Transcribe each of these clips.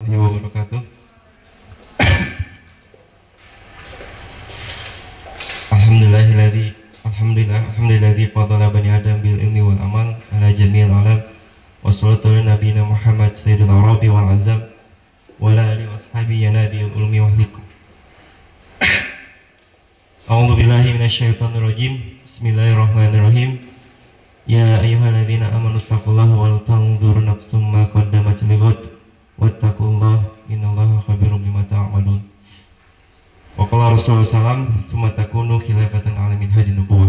Alhamdulillah fadala bani adam bil ilmi wal amal ala jamil alam wassalatu ala nabiyina Muhammad sayyidil arabi wal azam wa ala alihi washabihi yanabiul ulmi wahlikum. A'udzu billahi minasyaitonir rajim. Bismillahirrahmanirrahim. Ya ayyuhalladzina amanu taqullaha wa la tanzuru nafsum ma qaddamat lighad wattaqullaha innallaha khabirum bima ta'malun. Wa qala Rasulullah sallallahu alaihi wasallam tsumma takunu khilafatan alamin hadi nubuwah.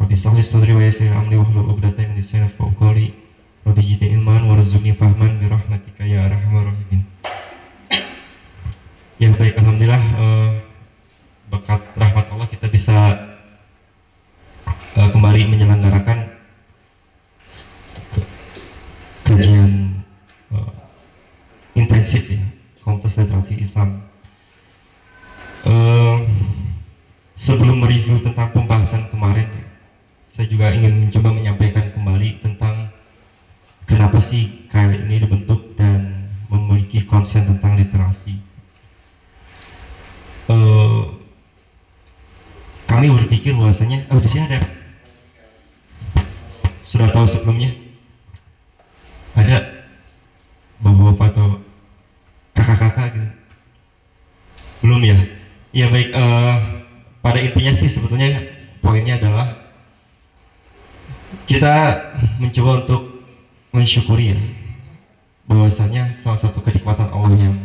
Rabbi shalli sadri wa yassir amri wahlul 'uqdatam min lisani yafqahu qawli. Rabbi zidni ilman warzuqni fahman bi rahmatika ya arhamar rahimin. Ya baik, alhamdulillah berkat rahmat Allah kita bisa kembali menyelenggarakan kajian intensif ya, Komunitas Literasi Islam. Sebelum mereview tentang pembahasan kemarin, saya juga ingin mencoba menyampaikan kembali tentang kenapa sih KL ini dibentuk dan memiliki konsen tentang literasi. Kami berpikir bahwasanya, di sini ada, sudah tahu sebelumnya, ada bapak-bapak atau kakak-kakak gitu. Belum ya? Ya baik, pada intinya sih sebetulnya poinnya adalah kita mencoba untuk mensyukuri ya bahwasanya salah satu kenikmatan Allah yang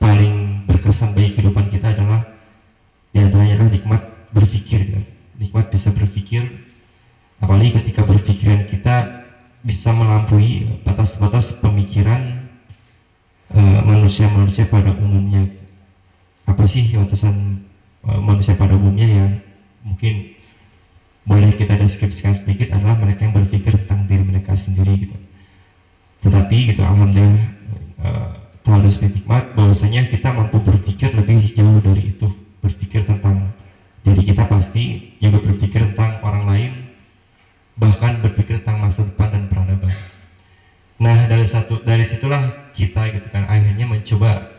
paling berkesan bagi kehidupan kita adalah diantaranya nikmat berpikir ya. Nikmat bisa berpikir, apalagi ketika berpikiran kita bisa melampaui batas-batas pemikiran manusia-manusia pada umumnya. Apa sih batasan manusia pada umumnya ya? Mungkin boleh kita deskripsikan sedikit adalah mereka yang berpikir tentang diri mereka sendiri gitu. Tetapi gitu, alhamdulillah harus nikmat bahwasanya kita mampu berpikir lebih jauh dari itu, berpikir tentang diri kita pasti, juga berpikir tentang orang lain, bahkan berpikir tentang masa depan dan peradaban. Nah dari situlah kita gitu kan akhirnya mencoba.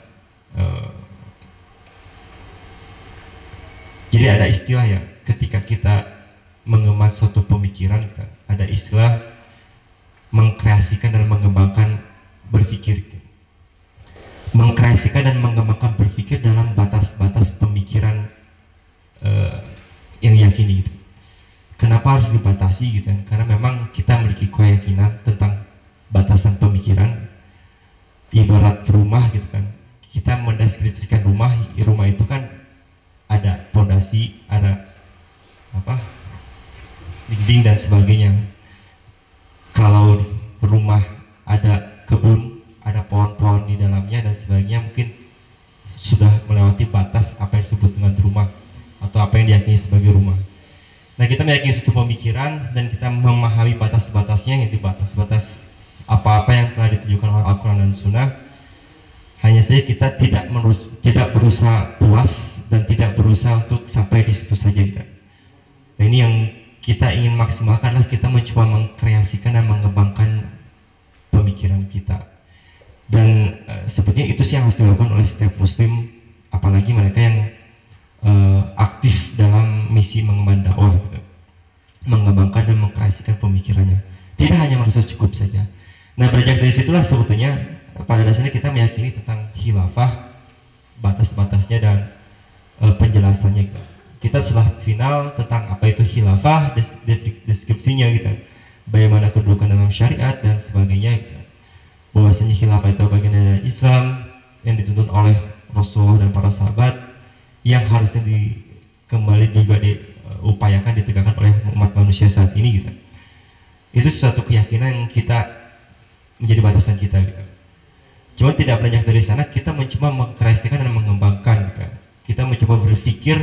Jadi ada istilah ya ketika kita mengemas suatu pemikiran kita, ada istilah mengkreasikan dan mengembangkan berpikir gitu. Mengkreasikan dan mengembangkan berpikir dalam batas-batas pemikiran yang yakini gitu. Kenapa harus dibatasi gitu? Karena memang kita memiliki keyakinan tentang batasan pemikiran. Ibarat rumah gitu kan, kita mendeskripsikan rumah itu kan ada fondasi, ada apa, dinding dan sebagainya. Kalau rumah ada kebun, ada pohon-pohon di dalamnya dan sebagainya, mungkin sudah melewati batas apa yang disebut dengan rumah atau apa yang diyakini sebagai rumah. Nah kita meyakini suatu pemikiran dan kita memahami batas-batasnya, yaitu batas-batas apa-apa yang telah ditujukan oleh Al-Quran dan Sunnah. Hanya saja kita tidak berusaha puas dan tidak berusaha untuk sampai di situ saja kita. Nah ini yang kita ingin maksimalkan adalah kita mencoba mengkreasikan dan mengembangkan pemikiran kita. Dan sepertinya itu sih yang harus dilakukan oleh setiap muslim, apalagi mereka yang aktif dalam misi mengemban dakwah, mengembangkan dan mengkreasikan pemikirannya. Tidak hanya merasa cukup saja. Nah berjak dari situlah sebetulnya pada dasarnya kita meyakini tentang khilafah, batas-batasnya dan penjelasannya. Kita sudah final tentang apa itu khilafah, deskripsinya gitu, bagaimana kedudukan dalam syariat dan sebagainya gitu. Bahwasanya khilafah itu bagian dari Islam yang dituntun oleh Rasulullah dan para sahabat, yang harusnya diupayakan ditegakkan oleh umat manusia saat ini gitu. Itu suatu keyakinan yang kita menjadi batasan kita gitu. Cuma tidak banyak dari sana, kita mencoba mengkreasikan dan mengembangkan gitu. Kita mencoba berpikir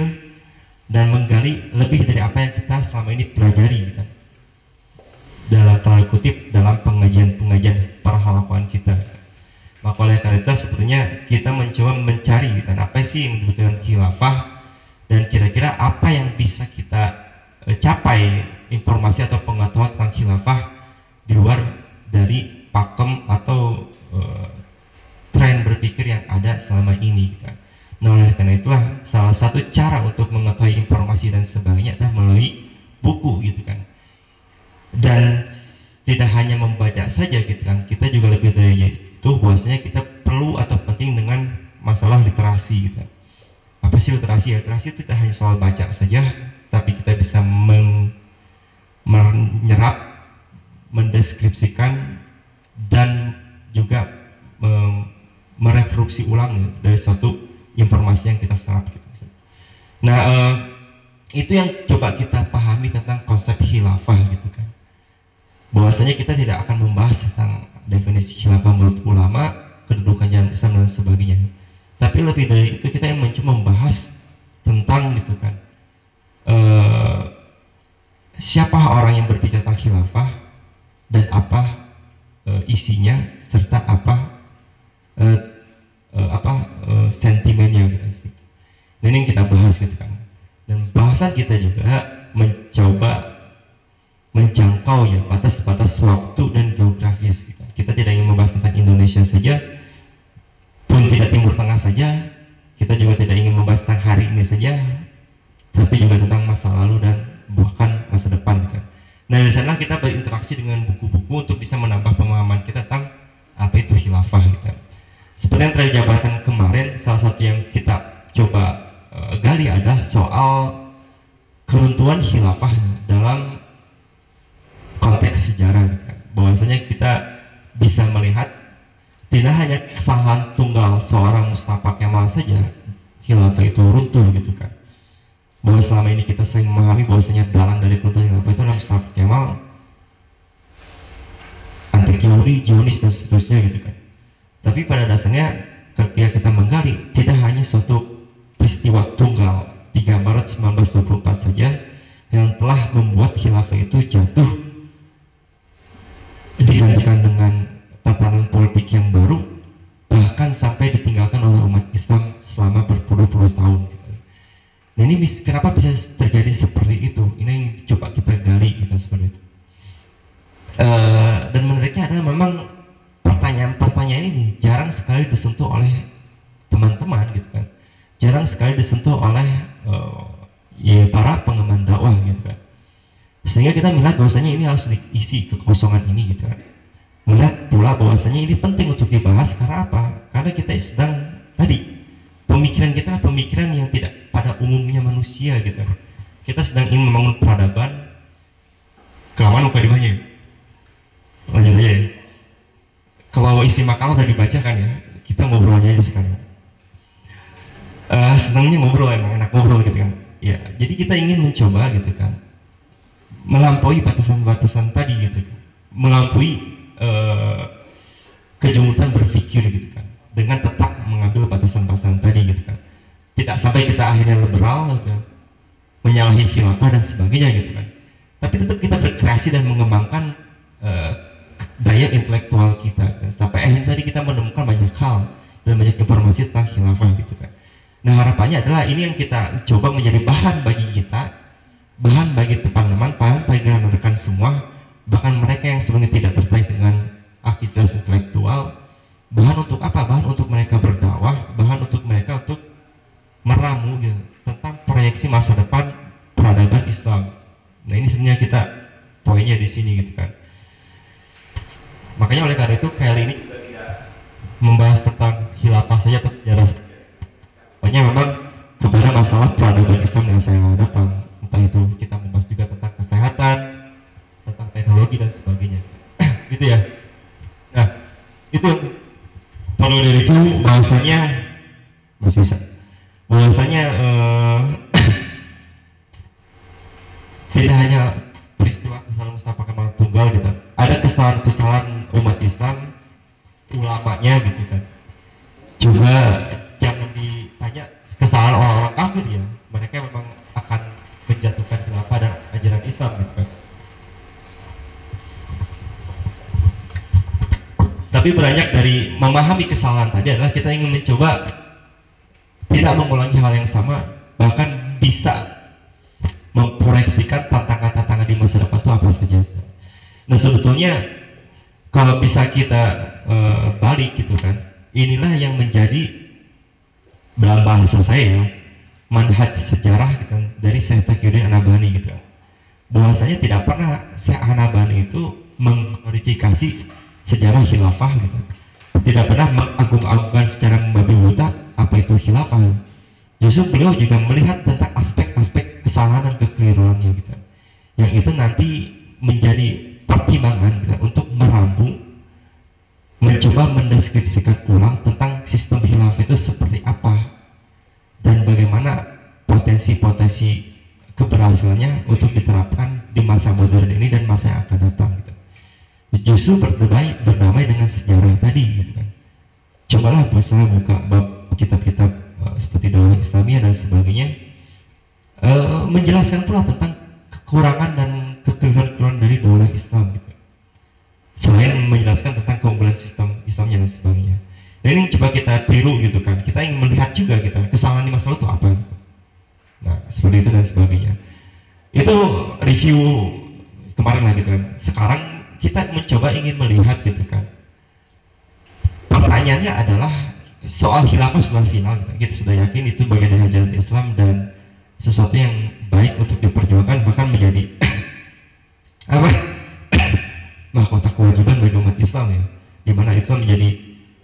dan menggali lebih dari apa yang kita selama ini pelajari gitu. Dalam tanda kutip dalam pengajian-pengajian para halaman kita gitu. Maka oleh karena itu sebetulnya kita mencoba mencari gitu, apa sih yang dibutuhkan khilafah dan kira-kira apa yang bisa kita capai informasi atau pengetahuan tentang khilafah di luar dari pakem atau yang ada selama ini gitu. Nah, oleh karena itulah salah satu cara untuk mengetahui informasi dan sebagainya adalah melalui buku gitu kan. Dan tidak hanya membaca saja gitu kan, kita juga lebih dari itu bahwasanya kita perlu atau penting dengan masalah literasi gitu. Apa sih literasi? Literasi itu tidak hanya soal baca saja, tapi kita bisa menyerap, mendeskripsikan, dan juga merefleksi ulang gitu, dari suatu informasi yang kita serap gitu. Nah, itu yang coba kita pahami tentang konsep khilafah gitu kan. Bahwasanya kita tidak akan membahas tentang definisi khilafah menurut ulama, kedudukan jalan Islam dan sebagainya. Tapi lebih dari itu kita yang mencoba membahas tentang gitu kan, siapa orang yang berbicara tentang khilafah dan apa isinya serta apa sentimennya gitu. Nah, ini yang kita bahas gitu kan. Dan bahasan kita juga mencoba menjangkau ya batas-batas waktu dan geografis gitu. Kita tidak ingin membahas tentang Indonesia saja, pun tidak Timur Tengah saja, kita juga tidak ingin membahas tentang hari ini saja, tapi juga tentang masa lalu dan bahkan masa depan gitu. Nah, di sana kita berinteraksi dengan buku-buku untuk bisa menambah pemahaman kita tentang apa itu khilafah gitu. Seperti yang telah jabarkan kemarin, salah satu yang kita coba gali adalah soal keruntuhan khilafah dalam konteks sejarah gitu kan. Bahwasanya kita bisa melihat tidak hanya kesalahan tunggal seorang Mustafa Kemal saja khilafah itu runtuh gitu kan. Bahwa selama ini kita sering memahami bahwasanya dalang dari keruntuhan khilafah itu adalah Mustafa Kemal, anti-Yahudi, Zionis, dan seterusnya gitu kan. Tapi pada dasarnya ketika kita menggali, tidak hanya suatu peristiwa tunggal 3 Maret 1924 saja yang telah membuat khilafah itu jatuh, digantikan dengan tatanan politik yang baru, bahkan sampai ditinggalkan oleh umat Islam selama berpuluh-puluh tahun. Nah, ini kenapa bisa terjadi seperti itu? Ini yang coba kita gali kita seperti itu. Dan menariknya adalah memang pertanyaan-pertanyaan ini jarang sekali disentuh oleh teman-teman gitu kan, jarang sekali disentuh oleh ya, para pengemban dakwah gitu kan, sehingga kita melihat bahwasanya ini harus diisi kekosongan ini gitu kan. Melihat pula bahwasanya ini penting untuk dibahas karena apa? Karena kita sedang tadi pemikiran kita adalah pemikiran yang tidak pada umumnya manusia gitu kan. Kita sedang ingin membangun peradaban kelamaan lupa dimanya lanjut aja ya. Kalau isi makalah udah dibacakan ya, kita ngobrolnya aja sekarang. Senangnya ngobrol, emang enak ngobrol gitu kan. Ya, jadi kita ingin mencoba gitu kan, melampaui batasan-batasan tadi gitu kan, melampaui kejumutan berpikir gitu kan, dengan tetap mengambil batasan-batasan tadi gitu kan. Tidak sampai kita akhirnya liberal gitu kan, menyalahi khilafah dan sebagainya gitu kan. Tapi tetap kita berkreasi dan mengembangkan daya intelektual kita kan. Sampai akhirnya tadi kita menemukan banyak hal dan banyak informasi tentang khilafah gitu kan. Nah, harapannya adalah ini yang kita coba menjadi bahan bagi kita, bahan bagi teman-teman, bahan bagi rekan-rekan semua, bahkan mereka yang sebenarnya tidak tertarik dengan aktivitas intelektual, bahan untuk apa? Bahan untuk mereka berdakwah, bahan untuk mereka untuk meramu gitu, tentang proyeksi masa depan peradaban Islam. Nah, ini sebenarnya kita poinnya di sini gitu kan. Makanya oleh karena itu kali ini kita tidak membahas tentang khilafah saja atau sejarah. Pokoknya memang kepada masalah peradaban Islam yang saya datang, entah itu kita membahas juga tentang kesehatan, tentang teknologi dan sebagainya. Gitu ya. Nah, itu perlu diriku bahasanya masih bisa. Bahasanya tidak hanya peristiwa kesalahan Mustafa Kemal tunggal gitu. Ada kesalahan-kesalahan umat Islam, ulamanya gitu kan. Juga jangan ditanya kesalahan orang-orang kafir ya, mereka memang akan menjatuhkan khilafah dan ajaran Islam gitu kan. Tapi banyak dari memahami kesalahan tadi adalah kita ingin mencoba tidak mengulangi hal yang sama, bahkan bisa memproyeksikan tantangan-tantangan di masa depan itu apa saja. Nah, sebetulnya kalau bisa kita balik gitu kan, inilah yang menjadi dalam bahasa saya manhaj sejarah gitu, dari Syekh Taqiuddin an-Nabhani gitu. Bahwasanya tidak pernah Syekh an-Nabhani itu mengklarifikasi sejarah khilafah gitu. Tidak pernah mengagung-agungkan secara membabi buta apa itu khilafah. Justru beliau juga melihat tentang aspek-aspek kesalahan dan kekeliruannya gitu. Yang itu nanti menjadi pertimbangan gitu, untuk meramu, mencoba mendeskripsikan ulang tentang sistem khilafah itu seperti apa dan bagaimana potensi-potensi keberhasilannya untuk diterapkan di masa modern ini dan masa yang akan datang gitu. Justru berdamai dengan sejarah tadi gitu kan. Cobalah bersama buka bab kitab-kitab seperti Daulah Islamiyah dan sebagainya, menjelaskan pula tentang kekurangan dan kekeliruan dari Daulah Islam gitu. Selain menjelaskan tentang keunggulan sistem Islamnya dan sebagainya. Dan ini coba kita tiru gitu kan. Kita ingin melihat juga gitu, kesalahan di masa lalu itu apa gitu. Nah, seperti itu dan sebagainya. Itu review kemarin lah gitu kan. Sekarang kita mencoba ingin melihat gitu kan. Pertanyaannya adalah soal khilafah setelah final gitu. Kita sudah yakin itu bagian dari ajaran Islam dan sesuatu yang baik untuk diperjuangkan, bahkan menjadi apa? Mahkota kewajiban bagi umat Islam ya, dimana itu menjadi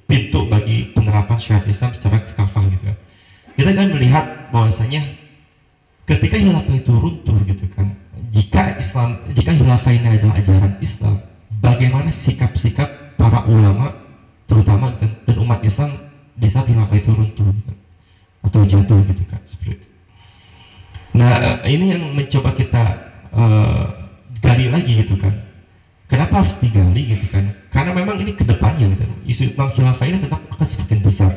pintu bagi penerapan syariat Islam secara kafah gitu. Kita kan melihat bahwasanya ketika khilafah itu runtuh gitu kan, jika khilafah ini adalah ajaran Islam, bagaimana sikap-sikap para ulama terutama dan umat Islam di saat khilafah itu runtuh gitu, atau jatuh gitu kan, seperti itu. Nah, ini yang mencoba kita gali lagi gitu kan. Kenapa harus digali gitu kan? Karena memang ini kedepannya gitu, isu tentang khilafah ini tetap akan semakin besar.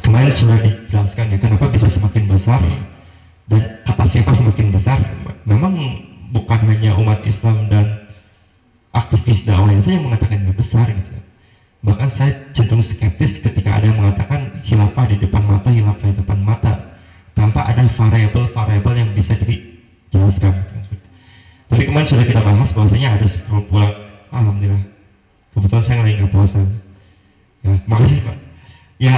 Kemarin sudah dijelaskan ya, kenapa bisa semakin besar dan kata siapa semakin besar. Memang bukan hanya umat Islam dan aktivis dakwahnya saja yang mengatakan ini besar gitu. Bahkan saya cenderung skeptis ketika ada yang mengatakan khilafah di depan mata, khilafah di depan mata, tanpa ada variabel-variabel yang bisa dijelaskan gitu. Tapi kemarin sudah kita bahas bahwasanya ada sekumpulan, alhamdulillah kebetulan saya lagi nggak puasa ya, makasih Pak ya,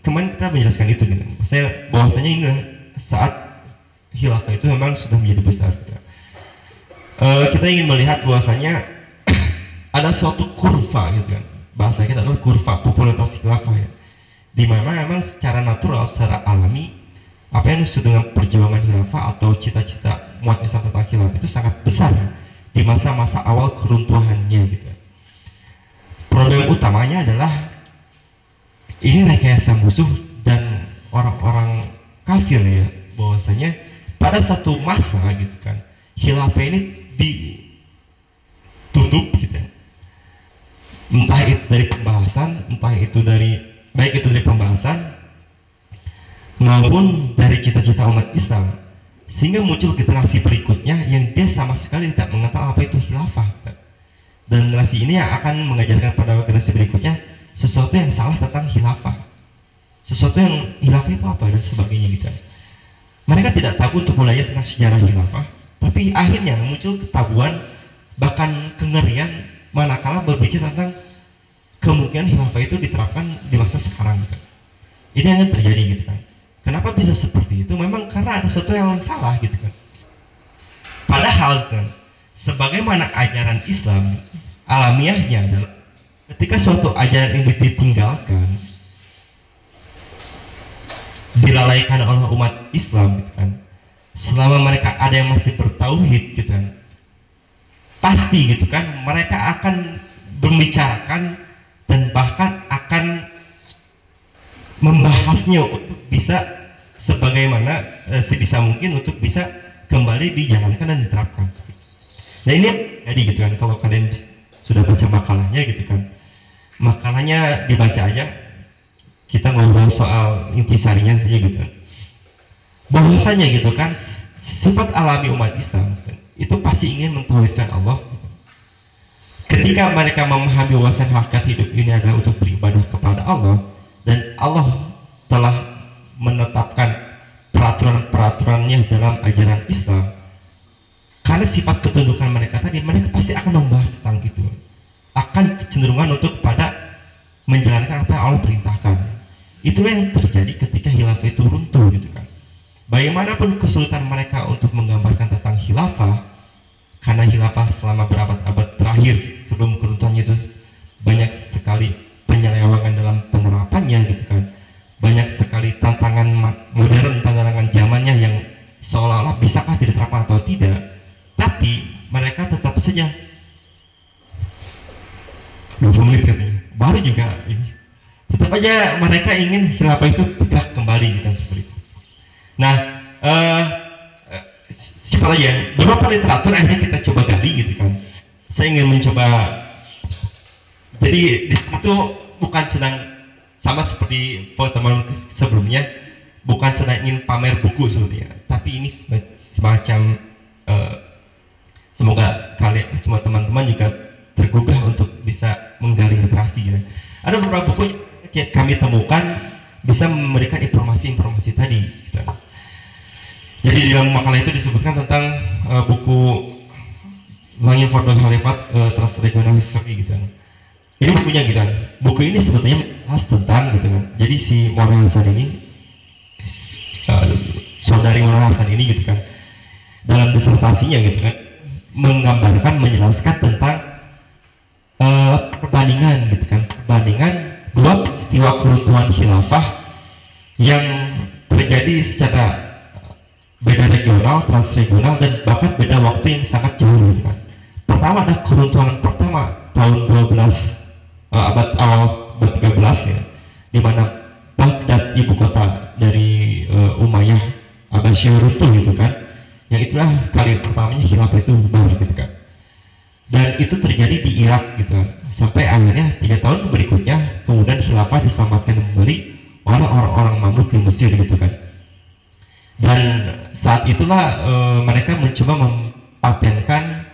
kemarin kita menjelaskan itu gitu. Saya bahwasanya ini saat khilafah itu memang sudah menjadi besar gitu. Kita ingin melihat bahwasanya ada suatu kurva gitu kan, bahasa kita adalah kurva popularitas khilafah ya, dimana memang secara natural, secara alami apa yang disebut dengan perjuangan khilafah atau cita-cita umat Islam tentang khilafah itu sangat besar di masa-masa awal keruntuhannya gitu. Problem utamanya adalah ini rekayasa musuh dan orang-orang kafir ya, bahwasanya pada satu masa gitu kan, khilafah ini ditutup gitu. Entah itu dari pembahasan, baik itu dari pembahasan maupun dari cita-cita umat Islam, sehingga muncul generasi berikutnya yang dia sama sekali tidak mengetahui apa itu khilafah, dan generasi ini yang akan mengajarkan pada generasi berikutnya sesuatu yang salah tentang khilafah, sesuatu yang khilafah itu apa dan sebagainya gitu. Mereka tidak tahu untuk belajar tentang sejarah khilafah, tapi akhirnya muncul ketabuhan bahkan kengerian manakala berbicara tentang kemungkinan khilafah itu diterapkan di masa sekarang gitu. Ini yang terjadi gitu kan. Kenapa bisa seperti itu? Memang karena ada sesuatu yang salah gitu kan. Padahal kan, sebagaimana ajaran Islam alamiahnya adalah ketika suatu ajaran ini ditinggalkan, dilalaikan oleh umat Islam gitu kan, selama mereka ada yang masih bertauhid gitu kan, pasti gitu kan mereka akan membicarakan dan bahkan akan membahasnya untuk bisa sebagaimana sebisa mungkin untuk bisa kembali dijalankan dan diterapkan. Nah ini jadi gitu kan, kalau kalian sudah baca makalahnya gitu kan, makalahnya dibaca aja, kita ngobrol soal intisarinya saja gitu kan. Bahwasanya gitu kan, sifat alami umat Islam gitu, itu pasti ingin mentauhidkan Allah gitu. Ketika mereka memahami wawasan hakikat hidup ini adalah untuk beribadah kepada Allah, dan Allah telah menetapkan peraturan-peraturannya dalam ajaran Islam, karena sifat ketundukan mereka tadi, mereka pasti akan membahas tentang itu, akan kecenderungan untuk menjalankan apa Allah perintahkan. Itulah yang terjadi ketika khilafah itu runtuh gitu kan. Bagaimanapun kesulitan mereka untuk menggambarkan tentang khilafah, karena khilafah selama berabad-abad terakhir sebelum keruntuhannya itu banyak sekali penyelewengan dalam penerapannya gitu kan. Banyak sekali tantangan modern, tantangan zamannya yang seolah-olah bisakah diterapkan atau tidak. Tapi mereka tetap saja 20 menit katanya, baru juga ini. Tetap aja mereka ingin khilafah itu tidak kembali gitu kan, seperti itu. Nah, siapa aja beberapa literatur akhirnya kita coba gali gitu kan. Saya ingin mencoba, jadi itu bukan sedang sama seperti teman sebelumnya, bukan sedang ingin pamer buku sebetulnya, tapi ini semacam semoga kalian semua teman-teman juga tergugah untuk bisa menggali literasi gitu. Ada beberapa buku yang kami temukan bisa memberikan informasi-informasi tadi gitu. Jadi di dalam makalah itu disebutkan tentang buku Longing for the Caliphate: Trust Regional History gitu. Ini bukunya gitu. Buku ini sebetulnya membahas tentang gitu kan. Jadi si Maulana Hasan ini, saudari Maulana Hasan ini gitu kan, dalam disertasinya gitu kan, menggambarkan, menjelaskan tentang perbandingan gitu kan, perbandingan dua peristiwa keruntuhan khilafah yang terjadi secara beda regional, transregional, dan bahkan beda waktu yang sangat jauh gitu kan. Pertama ada keruntuhan pertama tahun 12 abad awal abad 13 ya, di mana Baghdad ibu kota dari Umayyah Abbasiyah runtuh gitu kan, yang itulah kali pertamanya khilafah itu baru gitu kan. Dan itu terjadi di Irak gitu kan. Sampai akhirnya 3 tahun berikutnya kemudian khilafah diselamatkan kembali oleh orang-orang Mamluk di Mesir gitu kan. Dan saat itulah mereka mencoba mempatenkan,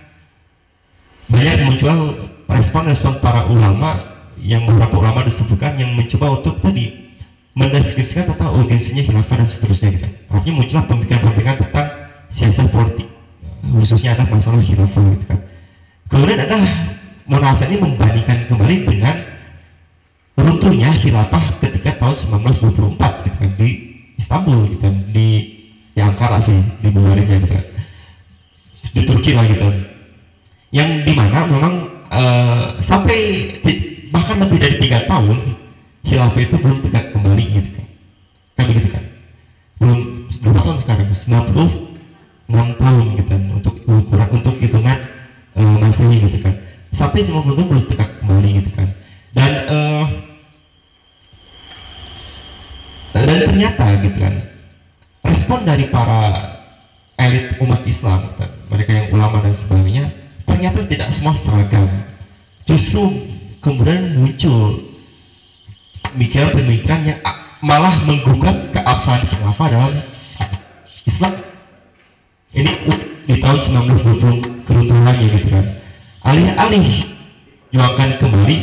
banyak muncul respon-respon para ulama, yang beberapa ulama disebutkan yang mencoba untuk tadi mendeskripsikan tentang urgensinya khilafah dan seterusnya gitu. Artinya muncullah pemikiran-pemikiran tentang siasat politik, khususnya ada masalah khilafah gitu kan. Kemudian ada Maulana Hasan ini membandingkan kembali dengan runtuhnya khilafah ketika tahun 1924 gitu kan, di Istanbul gitu kan, di Ankara sih, di Bulgaria gitu kan, di Turki lah gitu, yang dimana memang sampai bahkan lebih dari 3 tahun khilafah itu belum tegak kembali gitu kan. Kami gitu kan, belum berapa tahun sekarang, 96 tahun gitu kan, untuk ukuran, untuk hitungan masehi gitu kan, sampai 90 tahun belum tegak kembali gitu kan. Dan ternyata gitu kan, respon dari para elit umat Islam gitu kan, mereka yang ulama dan sebagainya, ternyata tidak semua seragam. Justru kemudian muncul pemikiran-pemikiran yang malah menggugat keabsahan khilafah dalam Islam. Ini di tahun 1920 keruntuhannya gitu kan. Alih-alih juangkan kembali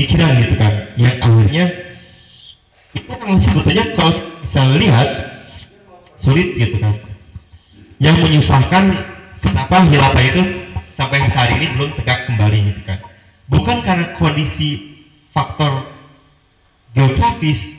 pemikiran gitu kan, yang akhirnya itu yang sebetulnya kalau bisa lihat sulit gitu kan. Yang menyusahkan kenapa khilafah itu sampai hari ini belum tegak kembali gitu kan. Bukan karena kondisi faktor geografis,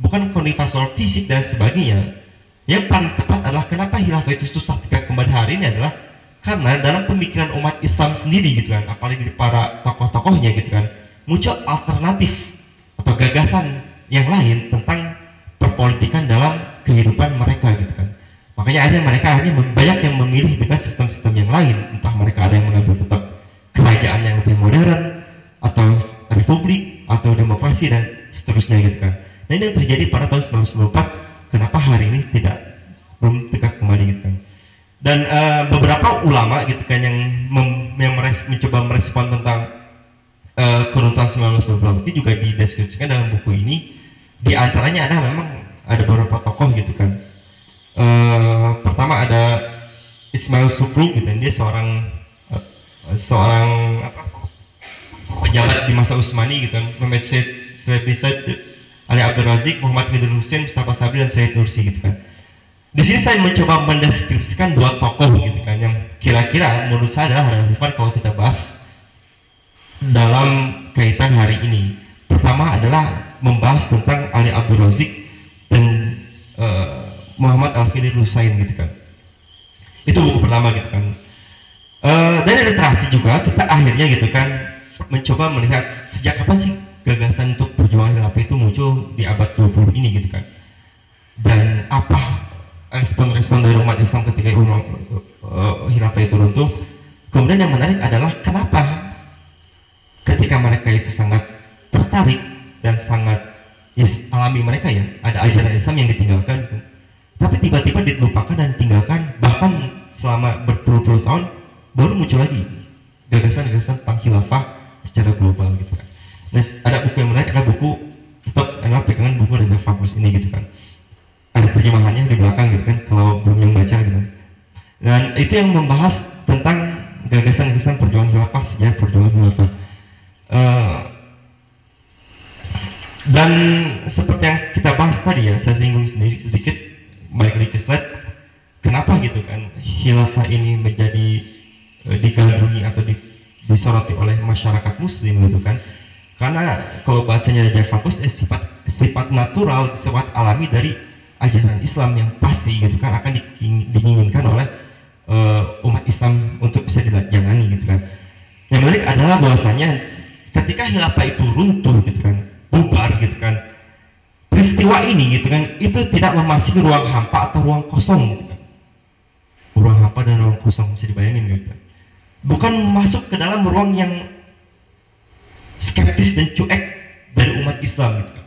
bukan kondisi faktor fisik dan sebagainya. Yang paling tepat adalah kenapa khilafah itu susah tegak kembali hari ini adalah karena dalam pemikiran umat Islam sendiri gitu kan, apalagi dari para tokoh-tokohnya gitu kan, muncul alternatif atau gagasan yang lain tentang perpolitikan dalam kehidupan mereka gitu kan. Makanya ada mereka akhirnya banyak yang memilih dengan sistem-sistem yang lain. Entah mereka ada yang mengambil tetap kerajaan yang lebih modern, atau republik, atau demokrasi, dan seterusnya gitu kan. Nah ini yang terjadi pada tahun 1994, kenapa hari ini belum tegak kembali gitu kan. Dan beberapa ulama gitu kan yang mencoba merespon tentang keruntuhan 1994 itu juga dideskripsikan dalam buku ini. Di antaranya ada memang ada beberapa tokoh gitu kan. Pertama ada Ismail Shubri gitu, dia seorang pejabat di masa Utsmani gitu, Muhammad Syekh Ali Abdul Raziq, Muhammad Fidil Hussein, Mustafa Sabri, dan Syed Nursi gitu kan. Di sini saya mencoba mendeskripsikan 2 tokoh gitu kan, yang kira-kira menurut saya adalah relevan kalau kita bahas dalam kaitan hari ini. Pertama adalah membahas tentang Ali Abdul Raziq dan Muhammad Fidil Hussein gitu kan. Itu buku pertama gitu kan. Dari literasi juga kita akhirnya gitu kan mencoba melihat sejak kapan sih gagasan untuk perjuangan khilafah itu muncul di abad 20 ini gitu kan. Dan apa respon-respon dari umat Islam ketika khilafah itu runtuh. Kemudian yang menarik adalah kenapa ketika mereka itu sangat tertarik dan sangat alami mereka ya, ada ajaran Islam yang ditinggalkan gitu. Tapi tiba-tiba dilupakan dan tinggalkan, bahkan selama berpuluh-puluh tahun baru muncul lagi gagasan-gagasan tentang khilafah secara global gitu kan. Nah, ada buku yang menarik, ada buku tetap enak pegangan buku Raja Faisal ini gitu kan, ada terjemahannya di belakang gitu kan kalau belum yang baca gitu. Dan itu yang membahas tentang gagasan-gagasan perjuangan khilafah sejarah perjuangan khilafah. Dan seperti yang kita bahas tadi ya, saya singgung sendiri sedikit balik lagi ke slide, kenapa gitu kan khilafah ini menjadi digandrungi atau disoroti oleh masyarakat muslim gitu kan. Karena kalau bahasanya Raja Fakus sifat natural, sifat alami dari ajaran Islam yang pasti gitu kan akan diinginkan oleh umat Islam untuk bisa dijalani gitu kan. Yang menarik adalah bahwasanya ketika khilafah itu runtuh gitu kan, bubar gitu kan, peristiwa ini gitu kan itu tidak memasuki ruang hampa atau ruang kosong gitu kan. Ruang hampa dan ruang kosong bisa dibayangin gitu kan. Bukan masuk ke dalam ruang yang skeptis dan cuek dari umat Islam gitu kan.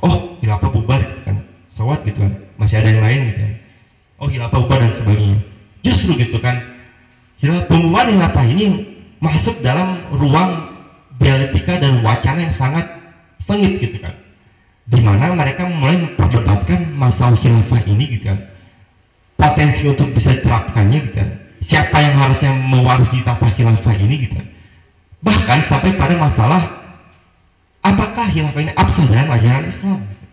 Oh khilafah bubar gitu kan, sawat gitu kan, masih ada yang lain gitu kan. Oh khilafah bubar dan sebagainya. Justru gitu kan pengumuman khilafah ini masuk dalam ruang dialektika dan wacana yang sangat sengit gitu kan, dimana mereka mulai memperdebatkan masalah khilafah ini gitu kan, potensi untuk bisa diterapkannya gitu kan, siapa yang harusnya mewarisi tata khilafah ini gitu kan, bahkan sampai pada masalah apakah khilafah ini absah dalam ajaran Islam gitu.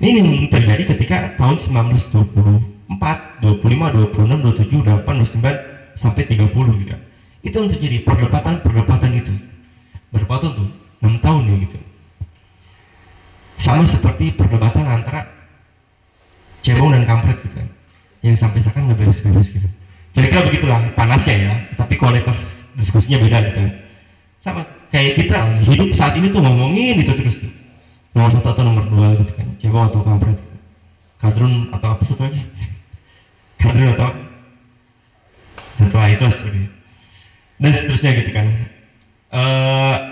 Ini terjadi ketika tahun 1924, 25, 26, 27, 28, 29 sampai 30 gitu kan. Itu yang terjadi perdebatan-perdebatan itu berapa tahun tuh? 6 tahun ya gitu. Sama seperti perdebatan antara cebong dan kampret gitu kan, yang sampai sekarang nggak beres-beres gitu. Kira-kira begitulah panasnya ya, tapi kualitas diskusinya beda gitu kan. Sama kayak kita hidup saat ini tuh ngomongin itu terus tuh, nomor satu atau nomor dua gitu kan, cebong atau kampret gitu. Kadrun atau apa satu lagi? Kadrun atau setelah itu gitu. Dan seterusnya gitu kan.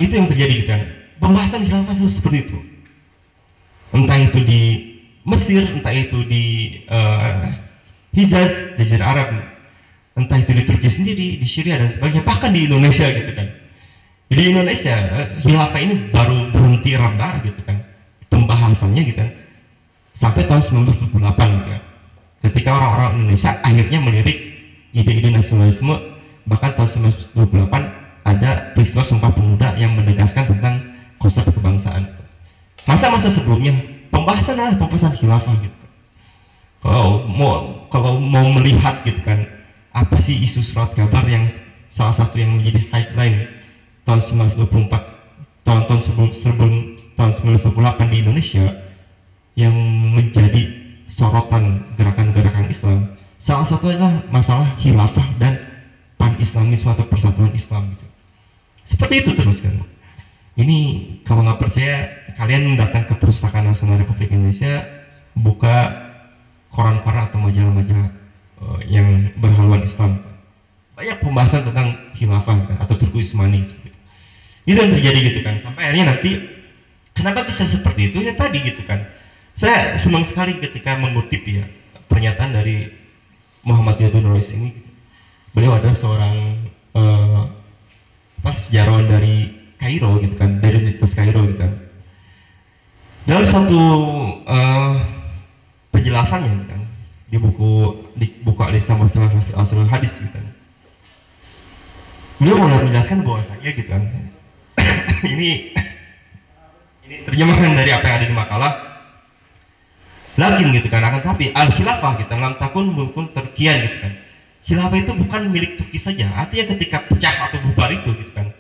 Itu yang terjadi gitu kan. Pembahasan khilafah seperti itu, entah itu di Mesir, entah itu di Hijaz, Jazirah Arab, entah itu di Turki sendiri, di Syria dan sebagainya, bahkan di Indonesia gitu kan. Jadi Indonesia khilafah ini baru berhenti reda gitu kan pembahasannya gitu kan sampai tahun 1928 gitu kan, ketika orang-orang Indonesia akhirnya melirik ide-ide nasionalisme. Bahkan tahun 1928 ada peristiwa Sumpah Pemuda yang menegaskan tentang konsep kebangsaan. Masa-masa sebelumnya pembahasan adalah pembahasan khilafah gitu. Kalau mau melihat gitu kan, apa sih isu surat kabar yang salah satu yang menjadi headline tahun 1924, tahun-tahun sebelum tahun 1928 di Indonesia yang menjadi sorotan gerakan-gerakan Islam, salah satunya adalah masalah khilafah dan pan-islamisme atau persatuan Islam gitu. Seperti itu terus kan. Ini kalau nggak percaya kalian datang ke Perpustakaan Nasional Republik Indonesia, buka koran-koran atau majalah-majalah yang berhaluan Islam, banyak pembahasan tentang khilafah kan, atau turkuismani gitu. Itu yang terjadi gitu kan. Sampai akhirnya nanti kenapa bisa seperti itu ya tadi gitu kan. Saya senang sekali ketika mengutip ya pernyataan dari Muhammad Yudhoyono ini. Beliau adalah seorang sejarawan dari Kairo gitu kan, dari Universitas Kairo gitu kan. Dalam satu penjelasannya gitu kan, di buku Al-Islam wa Usul al-Hadis gitu kan, beliau mulai menjelaskan bahwasanya gitu kan ini terjemahan dari apa yang ada di makalah, lakin gitu kan akan tapi al-khilafah gitu dalam takun mulkun terkian gitu kan, khilafah itu bukan milik Turki saja, artinya ketika pecah atau bubar itu gitu kan,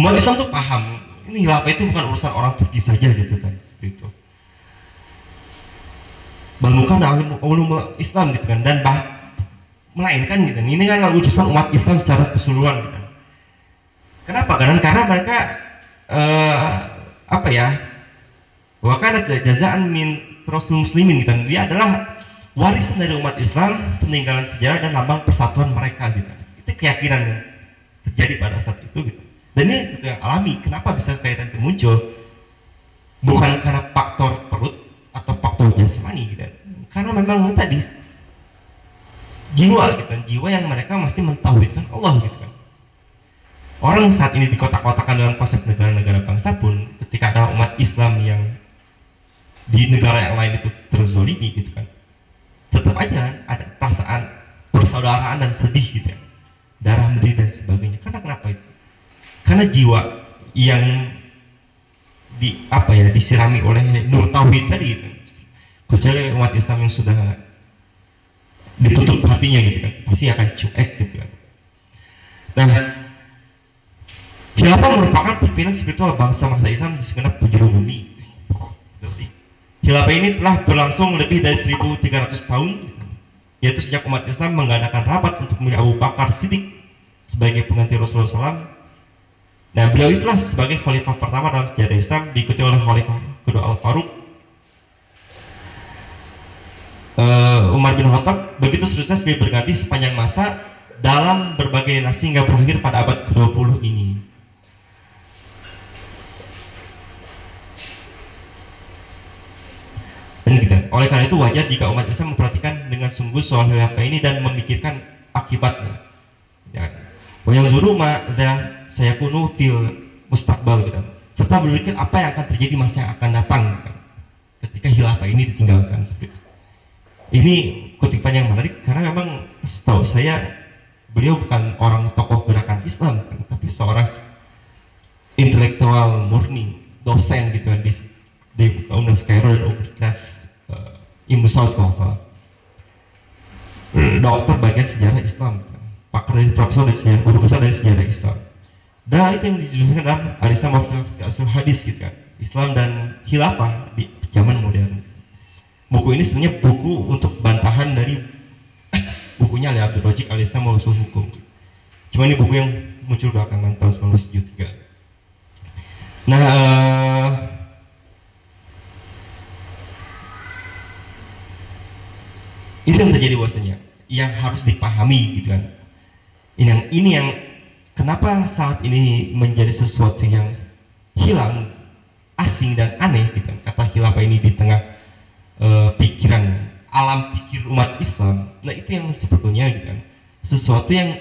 umat Islam tuh paham ini khilafah itu bukan urusan orang Turki saja gitu kan, gitu. Bukan ulama Islam gitu kan, dan melainkan gitu. Ini kan urusan umat Islam secara keseluruhan gitu. Kenapa? Karena mereka apa ya? Wakana jazaan min rasul muslimin gitu. Dia adalah warisan dari umat Islam, peninggalan sejarah dan lambang persatuan mereka gitu. Itu keyakinan yang terjadi pada saat itu gitu. Dan ini sesuatu yang alami. Kenapa bisa kaitan itu muncul? Bukan karena faktor perut atau faktor jasmani gitu. Karena memang tadi jiwa gitu, jiwa yang mereka masih mentauhidkan Allah gitu kan. Orang saat ini dikotak-kotakan dalam konsep negara-negara bangsa pun, ketika ada umat Islam yang di negara yang lain itu terzolimi gitu kan, tetap aja ada perasaan persaudaraan dan sedih gitu ya, darah mendidih dan sebagainya. Karena kenapa itu? Karena jiwa yang disirami oleh nur tauhid tadi gitu. Kecuali umat Islam yang sudah ditutup hatinya gitu kan, pasti akan cuek gitu kan. Nah, khilafah merupakan pimpinan spiritual bangsa masa Islam di segenap penjuru bumi. Khilafah ini telah berlangsung lebih dari 1300 tahun, yaitu sejak umat Islam mengadakan rapat untuk memilih Abu Bakar Siddiq sebagai pengganti Rasulullah SAW. Nah, beliau itulah sebagai khalifah pertama dalam sejarah Islam, diikuti oleh khalifah kedua Al-Faruq, Umar bin Khattab. Begitu seterusnya dia berganti sepanjang masa dalam berbagai dinasti hingga berakhir pada abad ke-20 ini. Oleh karena itu wajar jika umat Islam memperhatikan dengan sungguh soal khilafah ini dan memikirkan akibatnya. Wayang zuru ma saya kuno til mustaqbal gitu. Serta berpikir apa yang akan terjadi masa yang akan datang gitu, ketika khilafah ini ditinggalkan. Ini kutipan yang menarik karena memang setahu saya beliau bukan orang tokoh gerakan Islam gitu, tapi seorang intelektual murni, dosen gitu di Universitas Kairo dan Universitas Ibn Saud kalau salah. Dokter bagian sejarah Islam, pakar dari profesor dari sejarah, guru besar dari sejarah Islam. Dan itu yang dijudulkan dalam Al-Islam wa Usul al-Hadis gitu kan, Islam dan khilafah di zaman modern. Buku ini sebenarnya buku untuk bantahan dari bukunya Ali Abdul Raziq Al-Islam wa Usul al-Hukm. Cuma ini buku yang muncul belakangan tahun 1973. Nah, itu yang terjadi bahwasanya yang harus dipahami gitu kan. Ini yang kenapa saat ini menjadi sesuatu yang hilang, asing dan aneh gitu. Kata khilafah ini di tengah pikiran alam pikir umat Islam. Nah, itu yang sebetulnya gitu kan. Sesuatu yang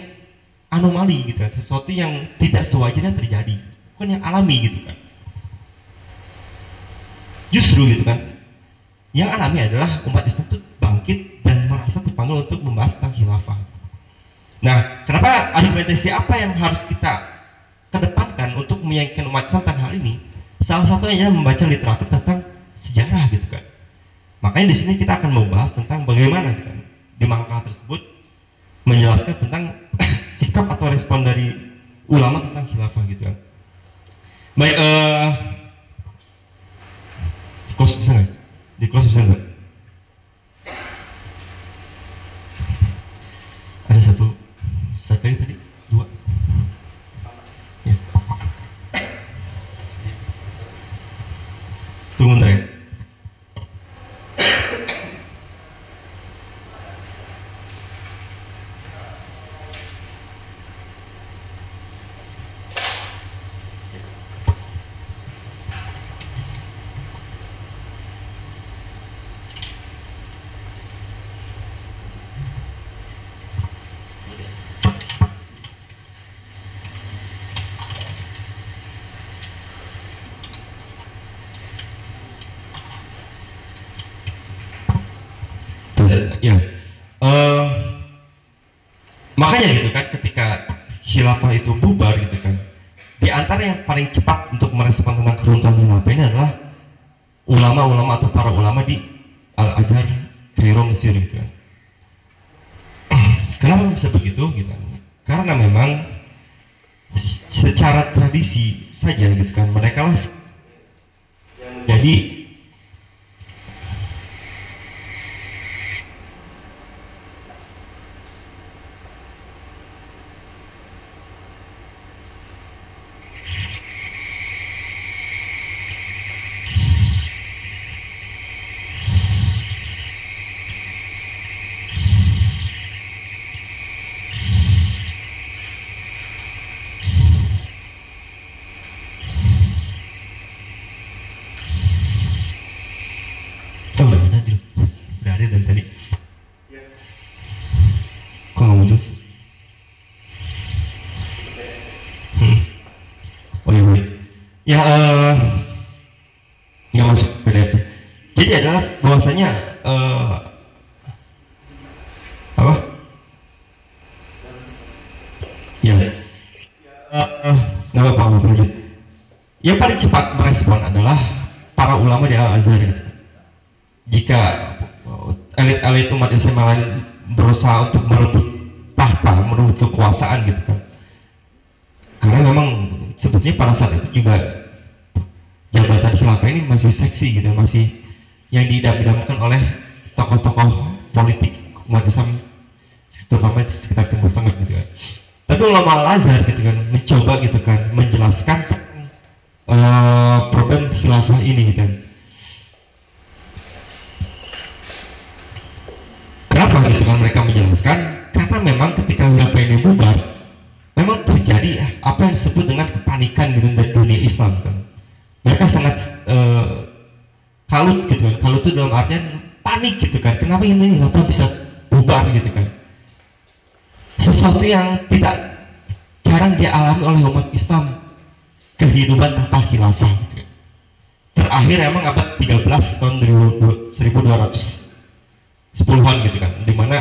anomali gitu kan, sesuatu yang tidak sewajarnya terjadi, bukan yang alami gitu kan. Justru gitu kan, yang alami adalah umat Islam itu bangkit dan merasa terpanggil untuk membahas tentang khilafah. Nah, kenapa argumentasi apa yang harus kita kedepankan untuk meyakinkan umat Islam tentang hal ini? Salah satunya adalah membaca literatur tentang sejarah gitu kan. Makanya di sini kita akan membahas tentang bagaimana gitu kan, di makalah tersebut menjelaskan tentang sikap atau respon dari ulama tentang khilafah gitu kan. Baik, close bisa guys? Di close bisa nggak? Ada satu slide lagi tadi? Dua? Ya. Tunggu ntar ya. Makanya gitu kan, ketika khilafah itu bubar gitu kan, di antara yang paling cepat untuk merespon tentang keruntuhan khilafah ini adalah ulama-ulama atau para ulama di Al-Azhar Kairo Mesir gitu kan. Kenapa bisa begitu gitu? Karena memang secara tradisi saja gitu kan, mereka lah yang menjadi yang masuk PDF. Jadi adalah bahwasanya apa? Ya, nggak apa-apa. Yang paling cepat merespon adalah para ulama di Al-Azhar. Jika elit-elit umat Islam lain berusaha untuk merebut tahta, merebut kekuasaan gitu kan. Karena memang sebetulnya pada saat itu juga jabatan khilafah ini masih seksi gitu, masih yang diidam-idamkan oleh tokoh-tokoh politik umat Islam terutama sekitar Timur Tengah gitu kan. Tapi ulama Al-Azhar gitu kan mencoba gitu kan menjelaskan problem khilafah ini gitu kan. Kenapa gitu kan mereka menjelaskan? Karena memang ketika khilafah ini bubar, memang terjadi apa yang disebut dengan kepanikan gitu, dari dunia Islam kan. Mereka sangat kalut gitu kan, kalut itu dalam artian panik gitu kan, kenapa ini kenapa bisa bubar gitu kan, sesuatu yang tidak jarang dialami oleh umat Islam, kehidupan tanpa khilafah gitu kan. Terakhir emang abad 13 tahun 1210-an gitu kan, dimana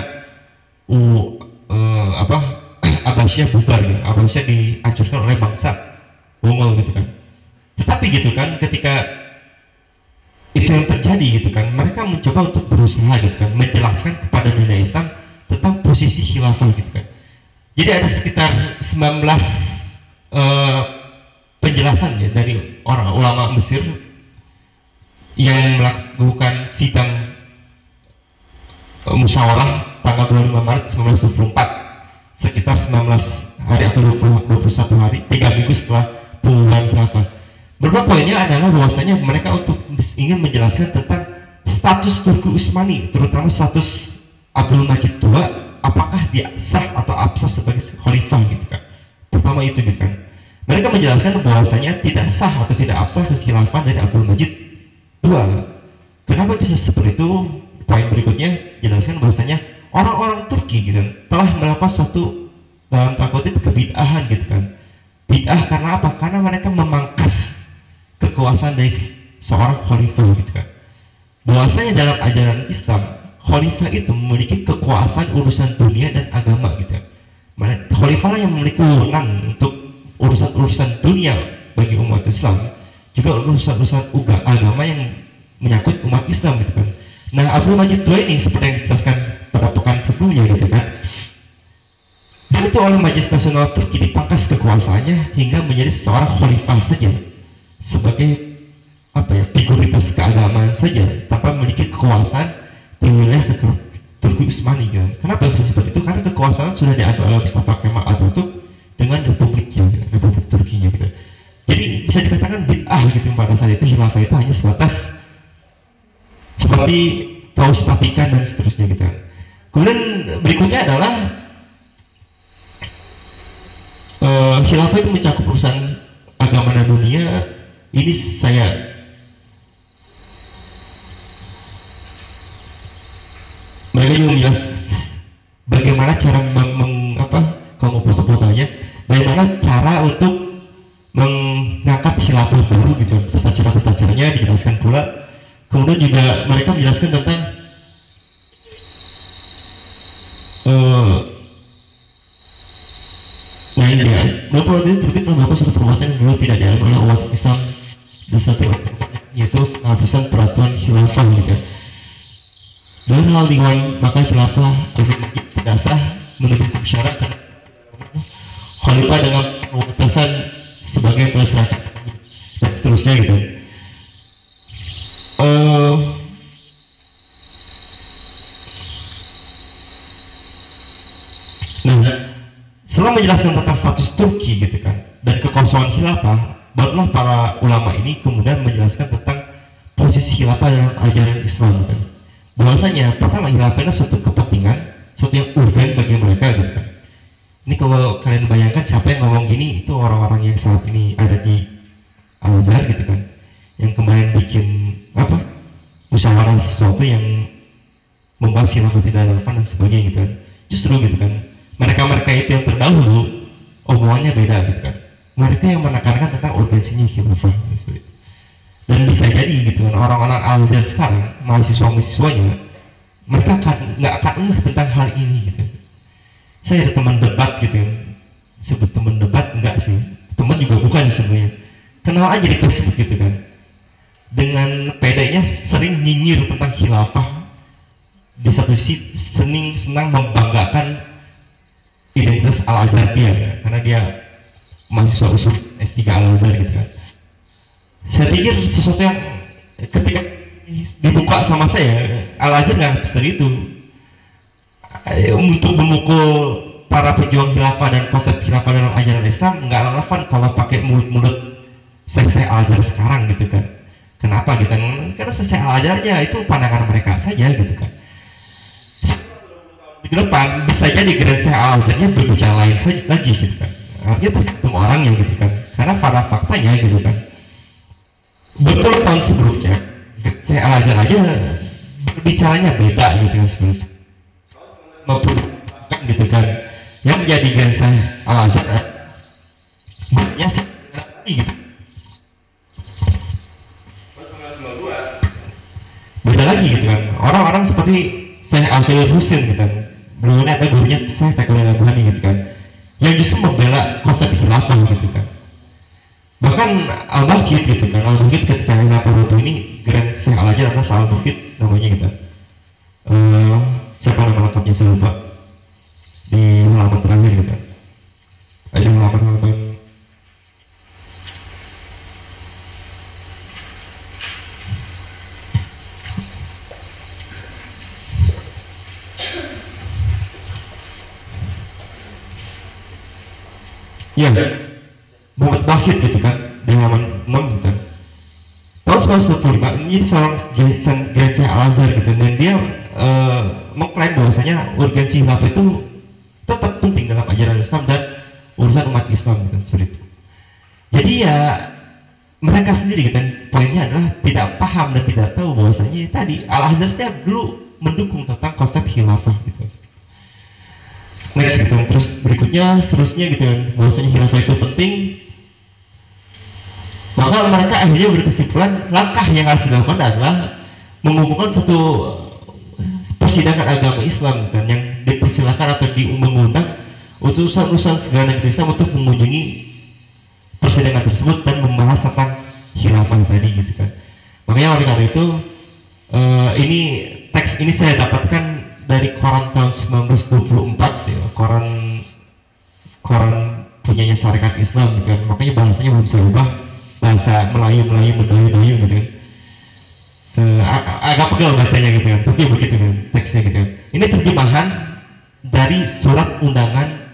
Abbasiyah bubar gitu, Abbasiyah dihancurkan oleh bangsa Mongol gitu kan. Tetapi gitu kan, ketika itu yang terjadi gitu kan, mereka mencoba untuk berusaha gitu kan, menjelaskan kepada dunia Islam tentang posisi khilafah gitu kan. Jadi ada sekitar 19 penjelasan ya dari orang ulama Mesir yang melakukan sidang musyawarah tanggal 25 Maret 1924, sekitar 19 hari atau 21 hari, 3 minggu setelah pengumuman khilafah. Beberapa poinnya adalah bahwasanya mereka untuk ingin menjelaskan tentang status Turki Utsmani, terutama status Abdul Majid II, apakah dia sah atau absah sebagai khalifah gitu kan. Pertama itu gitu kan. Mereka menjelaskan bahwasanya tidak sah atau tidak absah kekhilafan dari Abdul Majid II. Kenapa bisa seperti itu? Poin berikutnya jelaskan bahwasanya orang-orang Turki gitu kan, telah melakukan suatu dalam takutnya kebid'ahan gitu kan. Bid'ah karena apa? Karena mereka memangkas kekuasaan dari seorang khalifah gitu kan. Bahwasanya dalam ajaran Islam, khalifah itu memiliki kekuasaan urusan dunia dan agama gitu kan. Khalifah lah yang memiliki wewenang untuk urusan-urusan dunia bagi umat Islam, juga urusan-urusan agama yang menyangkut umat Islam gitu kan. Nah, Abdul Majid II ini seperti yang dijelaskan pada pekan sebelumnya gitu kan, itu oleh Majelis Nasional Turki dipangkas kekuasaannya hingga menjadi seorang khalifah saja, sebagai apa ya, figuritas keagamaan saja tanpa memiliki kekuasaan di wilayah Turki Utsmani kan. Kenapa bisa seperti itu? Karena kekuasaan sudah diambil oleh Mustafa Kemal Atatürk dengan republiknya, Republik Turkinya gitu. Jadi bisa dikatakan bid'ah gitu pada saat itu khilafah itu hanya sebatas seperti paus Vatikan dan seterusnya gitu. Kemudian berikutnya adalah khilafah itu mencakup urusan agama dan dunia. Ini saya mereka juga menjelaskan bagaimana cara kamu foto-fotonya, bagaimana cara untuk mengangkat khilafah baru gitu, cara-caranya dijelaskan pula. Kemudian juga mereka menjelaskan tentang bahwa terbit membawa suatu perbuatan yang dulu tidak dialami oleh umat Islam di satu waktu, yaitu penghapusan peraturan khilafah gitu. Dalam hal diwan maka khilafah tidak sah menurut syarat khalifah dengan perwatasan seterusnya gitu. Setelah menjelaskan tentang status Turki gitu kan dan kekosongan khilafah, barulah para ulama ini kemudian menjelaskan tentang posisi khilafah dalam ajaran Islam gitu. Bahwasanya pertama, khilafah adalah suatu kepentingan, suatu yang urgen bagi mereka gitu kan. Ini kalau kalian bayangkan siapa yang ngomong gini, itu orang-orang yang saat ini ada di Al-Azhar gitu kan, yang kemarin bikin apa musyawarah sesuatu yang membahas khilafah tidak relevan dan sebagainya gitu kan. Justru gitu kan, mereka-mereka itu yang terdahulu omongannya beda gitu kan. Mereka yang menekankan tentang urgensinya khilafah gitu. Dan bisa jadi gitu kan, orang-orang Al-Azhar sekarang, mahasiswa-mahasiswanya, mereka nggak akan tentang hal ini gitu. Saya ada teman debat gitu kan, sebut teman debat enggak sih, teman juga bukan sebenarnya, kenal aja di Facebook gitu kan. Dengan pedenya sering nyinyir tentang khilafah, di satu sisi senang membanggakan identitas Al-Azhar dia ya, karena dia mahasiswa usul S3 Al-Azhar gitu kan. Saya pikir sesuatu yang ketika dibuka sama saya, Al-Azhar nggak besar itu untuk memukul para pejuang khilafah dan konsep khilafah dalam ajaran Islam nggak relevan kalau pakai mulut-mulut Syekh Al-Azhar sekarang gitu kan. Kenapa gitu? Karena Syekh Al-Azharnya itu pandangan mereka saja gitu kan. Di depan bisa jadi grand Syekh Al-Azharnya berbicara lain lagi gitu kan. Artinya tergantung orangnya gitu kan, karena pada faktanya gitu kan, betul tahun sebelumnya Syekh Al-Azhar aja berbicaranya beda gitu kan, seperti maupun gitu kan. Yang menjadi grand Syekh Al-Azhar bukannya sekali gitu, beda lagi gitu kan. Orang-orang seperti Syekh Abdul Hussein gitu kan, belum ada gurunya Syekh Taqiuddin an-Nabhani gitu kan, yang justru membela konsep khilafah gitu kan. Bahkan Al-Baghid gitu kan, Al-Baghid ketika Napoleon ini grand Syekh Al-Azhar atau Al-Baghid namanya gitu. Siapa nama lengkapnya saya lupa, di halaman terakhir gitu kan, ada halaman-halaman ya, Muhammad Bahid gitu kan, di halaman 6 gitu. Tahun 1945 ini seorang grand Syekh Al-Azhar gitu, dan dia mengklaim bahwasanya urgensi khilafah itu tetap penting dalam ajaran Islam dan urusan umat Islam gitu, seperti itu. Jadi ya mereka sendiri gitu, poinnya adalah tidak paham dan tidak tahu bahwasanya tadi Al-Azhar setiap dulu mendukung tentang konsep khilafah gitu. Next gitu, terus berikutnya seterusnya gitu kan, bahwasanya khilafah itu penting. Maka mereka akhirnya berkesimpulan langkah yang harus dilakukan adalah mengumpulkan satu persidangan agama Islam kan, yang dipersilakan atau diundang-undang utusan-utusan segala negeri Islam untuk mengunjungi persidangan tersebut dan membahas tentang khilafah tadi gitu kan. Makanya oleh karena itu ini teks ini saya dapatkan dari koran tahun 1924 ya, koran punyanya Syarikat Islam gitu kan. Makanya bahasanya belum saya ubah, bahasa Melayu Mendayu-dayu gitu kan. Agak pegal bacanya gitu kan, tapi begitu kan teksnya gitu kan. Ini terjemahan dari surat undangan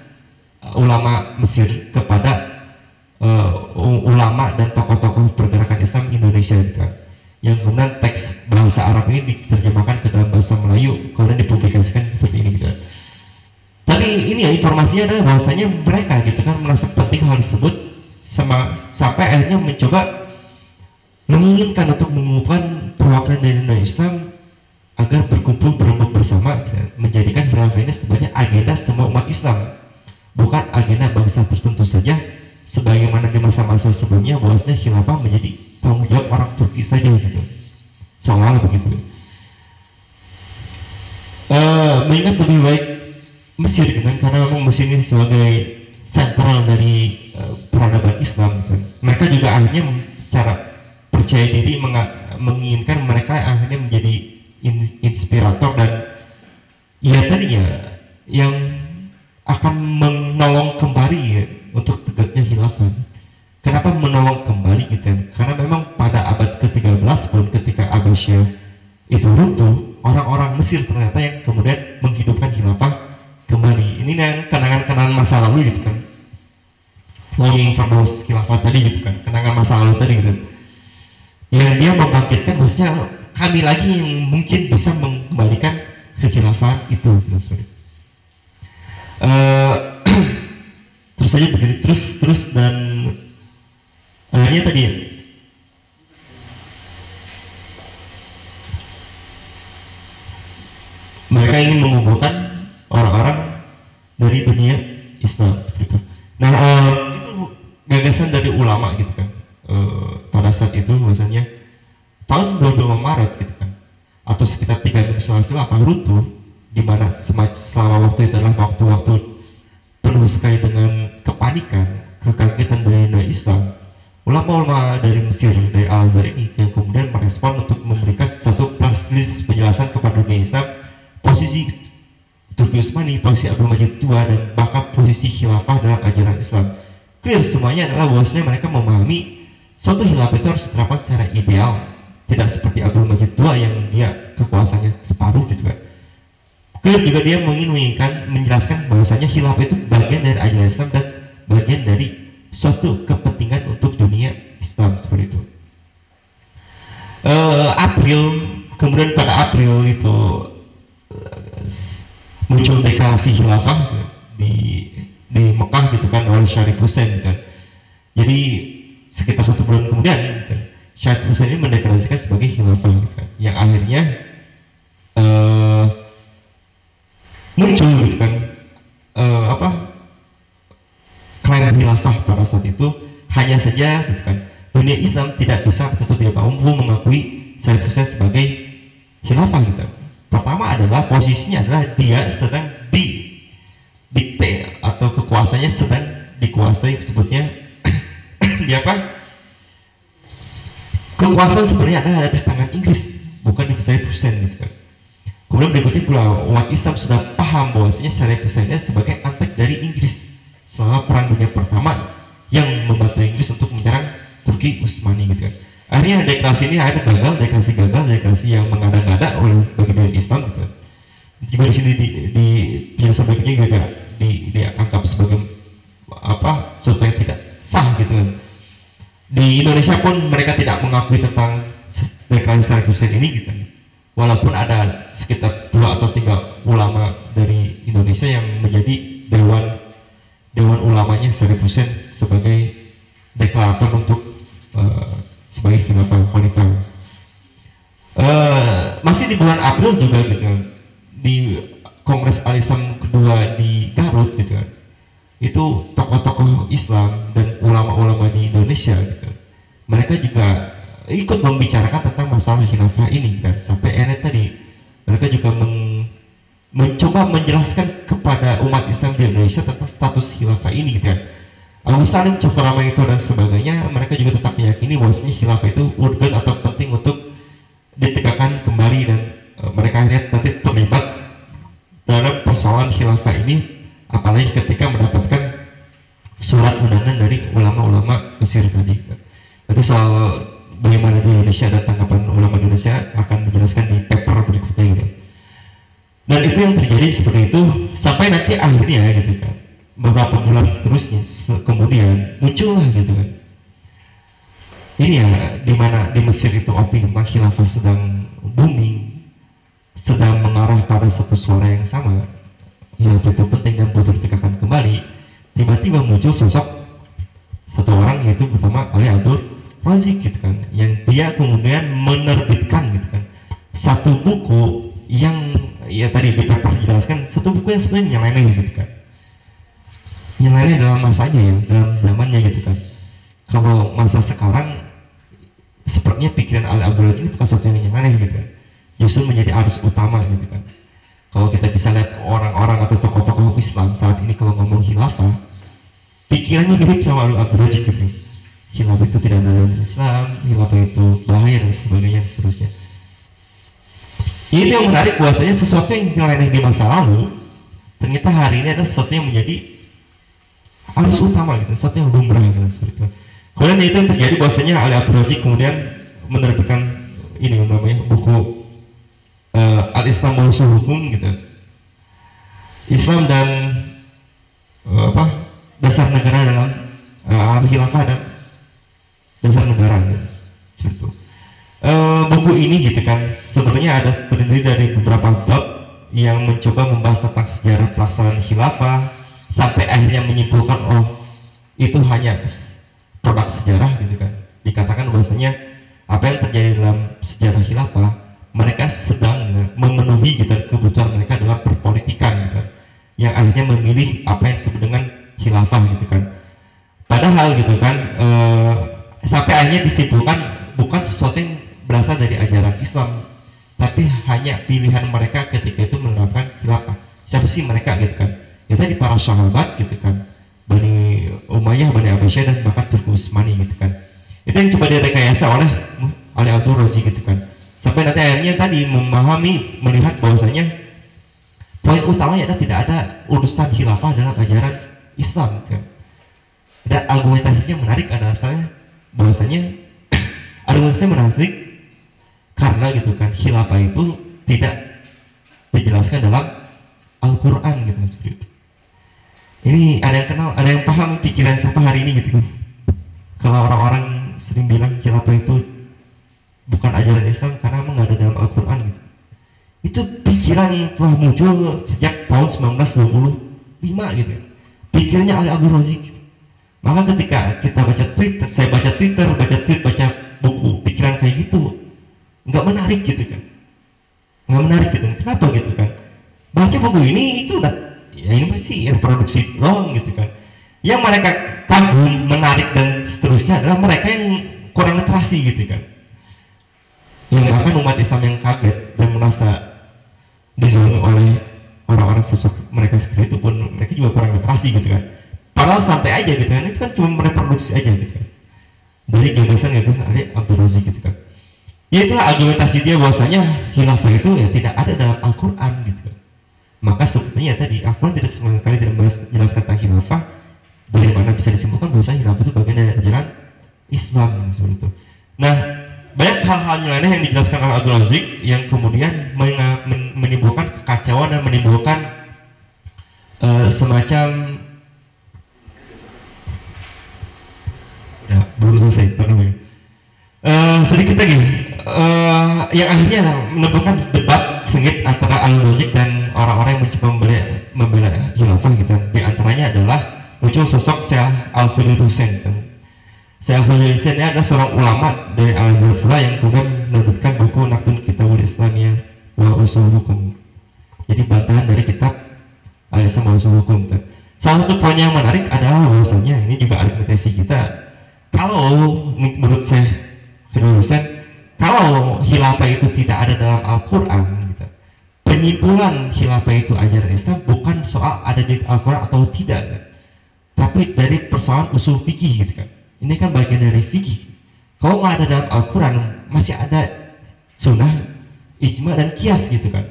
ulama Mesir kepada ulama dan tokoh-tokoh pergerakan Islam Indonesia gitu kan, yang kemudian teks bahasa Arab ini diterjemahkan ke dalam bahasa Melayu kemudian dipublikasikan seperti ini gitu. Tapi ini ya informasinya adalah bahwasanya mereka gitu kan merasa penting hal tersebut sampai akhirnya mencoba menginginkan untuk mengumpulkan perwakilan dari dunia Islam agar berkumpul berembuk bersama gitu, menjadikan khilafah ini sebagai agenda semua umat Islam, bukan agenda bangsa tertentu saja sebagaimana di masa-masa sebelumnya bahwasanya khilafah menjadi tanggung jawab orang Turki saja gitu, soalnya begitu. Mengingat lebih baik Mesir gitu kan, karena memang Mesir ini sebagai sentral dari peradaban Islam gitu. Mereka juga akhirnya secara percaya diri menginginkan mereka akhirnya menjadi inspirator dan ya tadi ya yang akan menolong kembali ya, untuk tegaknya khilafah. Kenapa menolong kembali gitu? Karena memang Persia itu runtuh, orang-orang Mesir ternyata yang kemudian menghidupkan khilafah kembali. Ini yang kenangan-kenangan masa lalu gitu kan, longing for those khilafah tadi gitu kan, kenangan masa lalu tadi gitu. Ya dia membangkitkan bosnya, kami lagi yang mungkin bisa mengembalikan kekhilafahan itu gitu. Terus aja begini terus dan akhirnya tadi ya. Mereka ingin mengumpulkan orang-orang dari dunia Islam gitu. Nah itu gagasan dari ulama gitu kan, pada saat itu misalnya tahun 22 Maret gitu kan, atau sekitar 3 minggu setelah khilafah runtuh, di mana selama waktu itu adalah waktu-waktu penuh sekali dengan kepanikan, kekagetan dari dunia Islam. Ulama-ulama dari Mesir, dari Al-Ghazali ini yang kemudian merespon untuk memberikan satu press list penjelasan kepada dunia Islam, posisi Turki Utsmani, posisi Abdul Majid II, dan bahkan posisi khilafah dalam ajaran Islam. Clear semuanya adalah bahwasanya mereka memahami suatu khilafah itu harus diterapkan secara ideal, tidak seperti Abdul Majid II yang dia kekuasaannya separuh gitu kan. Clear juga dia menjelaskan bahwasanya khilafah itu bagian dari ajaran Islam dan bagian dari suatu kepentingan untuk dunia Islam seperti itu. Kemudian pada April itu muncul deklarasi khilafah di Mekah gitu kan oleh Syarif Hussein kan. Jadi sekitar 1 bulan kemudian gitu, Syarif Hussein ini mendeklarasikan sebagai khilafah gitu, yang akhirnya muncul gitu kan klaim khilafah pada saat itu. Hanya saja gitu kan, dunia Islam tidak bisa tentu tidak mampu mengakui Syarif Hussein sebagai khilafah gitu. Pertama adalah posisinya adalah dia sedang di dikte atau kekuasaannya sedang dikuasai sebutnya di apa? Kekuasaan sebenarnya adalah ada di tangan Inggris, bukan di Syarif Hussein gitu kan. Kemudian berikutnya pula umat Islam sudah paham bahwasanya Syarif Hussein sebagai antek dari Inggris selama Perang Dunia Pertama yang membantu Inggris untuk menyerang Turki Utsmani gitu kan. Akhirnya deklarasi ini gagal, deklarasi yang mengada-ngada oleh bagian Islam gitu. Juga di sini di yang sebelumnya gagal, dianggap sebagai apa sesuatu yang tidak sah gitu kan. Di Indonesia pun mereka tidak mengakui tentang deklarasi Syarif Hussein ini gitu kan. Walaupun ada sekitar 2 atau 3 ulama dari Indonesia yang menjadi dewan ulamanya Syarif Hussein sebagai deklarator untuk sebagai khilafah wanita. Masih di bulan April juga gitu, di Kongres Al-Islam kedua di Garut gitu, itu tokoh-tokoh Islam dan ulama-ulama di Indonesia gitu, mereka juga ikut membicarakan tentang masalah khilafah ini kan. Sampai akhirnya tadi mereka juga mencoba menjelaskan kepada umat Islam di Indonesia tentang status khilafah ini gitu kan. Abu Salim, Cakraaminoto dan sebagainya, mereka juga tetap meyakini bahwasanya khilafah itu urgen atau penting untuk ditegakkan kembali, dan mereka akhirnya nanti terlibat dalam persoalan khilafah ini, apalagi ketika mendapatkan surat undangan dari ulama-ulama Mesir tadi. Nanti soal bagaimana di Indonesia dan tanggapan ulama Indonesia akan menjelaskan di paper berikutnya gitu. Dan itu yang terjadi seperti itu sampai nanti akhirnya gitu kan, beberapa bulan seterusnya kemudian muncullah gitu kan ini ya, dimana di Mesir itu opini khilafah sedang booming, sedang mengarah pada satu suara yang sama, yaitu penting dan butuh ditegakkan kembali. Tiba-tiba muncul sosok satu orang, yaitu pertama Ali Abdul Raziq gitu kan, yang dia kemudian menerbitkan gitu kan satu buku yang ya tadi kita perjelaskan, satu buku yang sebenarnya nyeleneh gitu kan, nyeleneh dalam masanya ya, dalam zamannya gitu kan. Kalau masa sekarang sepertinya pikiran Al-Abdul ini bukan sesuatu yang nyeleneh gitu kan, justru menjadi arus utama gitu kan. Kalau kita bisa lihat orang-orang atau tokoh-tokoh Islam saat ini kalau ngomong khilafah, pikirannya mirip sama Al-Abdul gitu kan. Khilafah itu tidak dalam Islam, khilafah itu bahaya dan sebagainya, seterusnya. Itu yang menarik, bahwasanya sesuatu yang nyeleneh di masa lalu ternyata hari ini adalah sesuatu yang menjadi arus utama gitu, sesuatu yang lumrah gitu, seperti itu. Kemudian itu yang terjadi, bahwasanya Ali Abdul Raziq kemudian menerbitkan ini namanya buku Al-Islam wa Usul al-Hukm gitu. Islam dan dasar negara dalam khilafah dan dasar negara gitu. Buku ini gitu kan sebenarnya ada terdiri dari beberapa bab yang mencoba membahas tentang sejarah pelaksanaan khilafah sampai akhirnya menyimpulkan oh itu hanya produk sejarah gitu kan. Dikatakan bahwasanya apa yang terjadi dalam sejarah khilafah mereka sedang gitu, memenuhi gitu kebutuhan mereka dalam perpolitikan gitu, yang akhirnya memilih apa yang disebut dengan khilafah gitu kan. Padahal gitu kan sampai akhirnya disimpulkan bukan sesuatu yang berasal dari ajaran Islam, tapi hanya pilihan mereka ketika itu menerapkan khilafah. Siapa sih mereka gitu kan? Ya tadi para sahabat gitu kan, Bani Umayyah, Bani Abbasiyah, dan bahkan Turki Utsmani gitu kan. Itu yang coba direkayasa oleh Ali Abdul Raziq gitu kan, sampai nanti akhirnya tadi memahami, melihat bahwasanya poin utamanya adalah tidak ada urusan khilafah dalam ajaran Islam gitu kan. Dan argumentasinya menarik adalah karena gitu kan khilafah itu tidak dijelaskan dalam Al-Quran gitu kan. Ini ada yang kenal, ada yang paham pikiran siapa hari ini gitu kan? Kalau orang-orang sering bilang khilafah itu bukan ajaran Islam karena emang nggak ada dalam Al-Quran gitu. Itu pikiran yang telah muncul sejak tahun 1925 gitu. Pikirannya Ali Abdul Raziq gitu. Maka ketika kita baca Twitter, saya baca Twitter, baca tweet, baca buku, pikiran kayak gitu nggak menarik gitu kan. Nggak menarik gitu kan. Kenapa gitu kan? Baca buku ini itu udah ya ini pasti reproduksi doang gitu kan. Yang mereka kagum, menarik dan seterusnya adalah mereka yang kurang literasi gitu kan. Yang bahkan umat Islam yang kaget dan merasa dizolimi oleh orang-orang sosok mereka seperti itu pun mereka juga kurang literasi gitu kan. Padahal santai aja gitu kan, itu kan cuma mereproduksi aja gitu kan. Dari gagasan-gagasan Ali Abdul Raziq gitu kan. Ya itulah argumentasi dia bahwasanya khilafah itu ya tidak ada dalam Al-Quran gitu kan. Maka sebetulnya tadi Al-Quran tidak sama sekali tidak menjelaskan tentang khilafah. Dari mana bisa disimpulkan bahwa khilafah itu bagian dari ajaran Islam seperti itu. Nah, banyak hal-hal nyeleneh yang dijelaskan oleh Abdul Raziq yang kemudian menimbulkan kekacauan dan menimbulkan semacam ya, belum selesai ternyata. Sedikit lagi yang akhirnya menimbulkan debat sengit antara Al-Raziq dan orang-orang yang mencoba membela khilafah gitu. Di antaranya adalah muncul sosok Syekh al-Kilur Hussein gitu. Syekh al-Kilur Hussein ini adalah seorang ulama dari Al-Azhar pula yang kemudian menerbitkan buku Naktun Kitabul Islamiyah wa Usul al-Hukm. Jadi bantahan dari kitab Al-Islam wa Usul al-Hukm gitu. Salah satu poin yang menarik adalah bahwasanya ini juga argumentasi kita. Kalau menurut Syekh al-Kilur Hussein, kalau khilafah itu tidak ada dalam Al-Quran gitu. Penyimpulan khilafah itu ajaran Islam bukan soal ada di Al-Quran atau tidak kan? Tapi dari persoalan usul fikih gitu kan. Ini kan bagian dari fikih. Kalau nggak ada dalam Al-Quran masih ada sunnah, ijma dan kias gitu kan.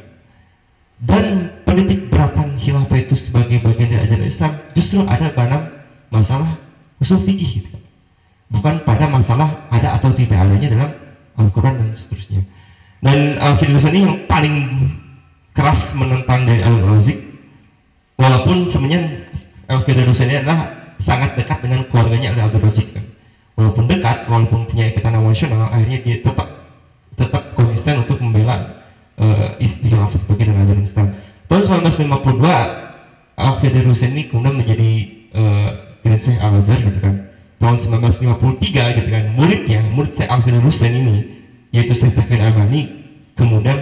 Dan politik beratan khilafah itu sebagai bagian dari ajaran Islam justru ada pada masalah usul fikih gitu kan. Bukan pada masalah ada atau tidak adanya dalam Al-Quran dan seterusnya. Dan Al-Fidil Hussein ini yang paling keras menentang dari Al-Raziq, walaupun sebenarnya Al-Fidil Hussein ini adalah sangat dekat dengan keluarganya Al-Raziq kan. Walaupun dekat, walaupun punya ikatan emosional, akhirnya dia tetap konsisten untuk membela khilafah sebagai ajaran Islam. Tahun 1952 Al-Fidil Hussein ini kemudian menjadi Grand Syekh Al-Azhar gitu kan. Tahun 1953 gitu kan, murid Syekh al-Kilur Hussein ini yaitu Syekh Taqiuddin an-Nabhani kemudian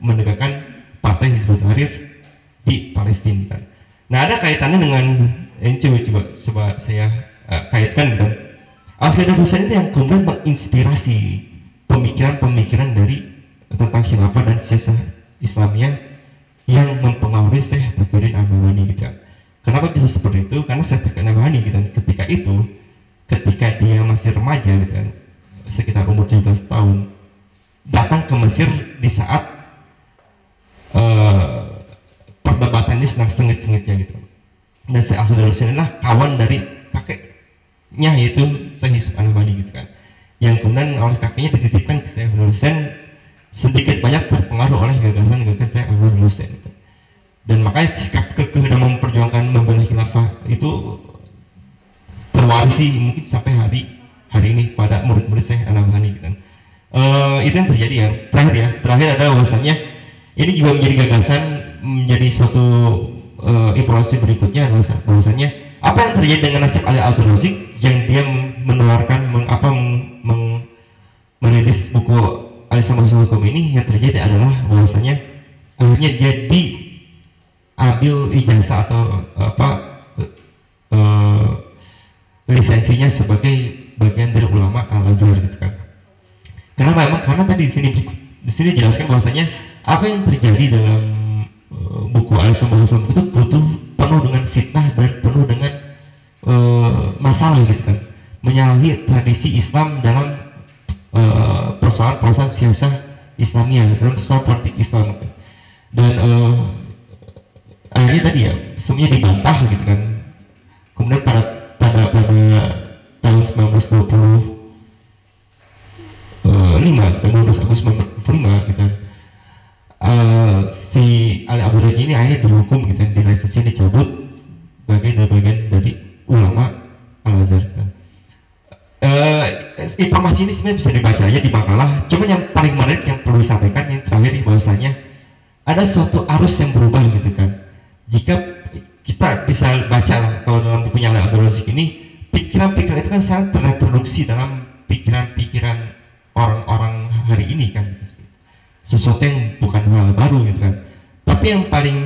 mendekatkan partai Hizbut Tahrir di Palestina kan. Nah ada kaitannya dengan ini coba saya kaitkan kan. Al-Kilur Hussein itu yang kemudian menginspirasi pemikiran-pemikiran dari tentang khilafah dan siasah Islamiyah yang mempengaruhi Syekh Taqiuddin an-Nabhani gitu kan. Kenapa bisa seperti itu? Karena Syekh Taqiuddin an-Nabhani gitu, ketika dia masih remaja gitu kan, sekitar umur 17 tahun datang ke Mesir di saat perdebatan ini sedang sengit-sengitnya gitu. Dan Syekh al-Kilur Hussein adalah kawan dari kakeknya yaitu Syekh Yusuf an-Nabhani gitu kan. yang kemudian oleh kakeknya dititipkan ke Syekh Hussein, sedikit banyak terpengaruh oleh gagasan-gagasan Syekh Hussein. Dan makanya kehendak memperjuangkan membela khilafah itu terwarisi mungkin sampai hari ini pada murid-murid Syekh Al-Nabhani gitu. Itu yang terjadi ya. Terakhir ada wawasannya ini juga menjadi gagasan, menjadi suatu informasi berikutnya adalah bahwasannya apa yang terjadi dengan nasib Ali Abdul Raziq yang dia menularkan merilis buku Al-Islam wa Usul al-Hukm ini, yang terjadi adalah bahwasannya akhirnya dia diambil ijazah atau apa lisensinya sebagai bagian dari ulama Al-Azhar gitu kan. Kenapa? Emang karena tadi di sini jelaskan bahwasanya apa yang terjadi dalam buku Al-Islam wa Usul itu penuh dengan fitnah dan penuh dengan masalah gitu kan, menyalahi tradisi Islam dalam persoalan-persoalan siasah Islamiyah, dalam persoalan politik Islam gitu. Dan akhirnya tadi ya semuanya dibantah gitu kan. Kemudian pada tahun 19 Agustus 1945 gitu, si Ali Abdul Raziq ini akhirnya dihukum gitu, di lisensinya dicabut sebagai bagian dari ulama Al-Azhar gitu. Informasi ini sebenarnya bisa dibaca aja di makalah, cuman yang paling menarik yang perlu disampaikan yang terakhir di bahwasanya ada suatu arus yang berubah gitu kan. Jika kita bisa baca lah, kalau dalam bukunya Ali Abdul Raziq ini, pikiran-pikiran itu kan sangat terreproduksi dalam pikiran-pikiran orang-orang hari ini kan, sesuatu yang bukan hal baru gitu kan. Tapi yang paling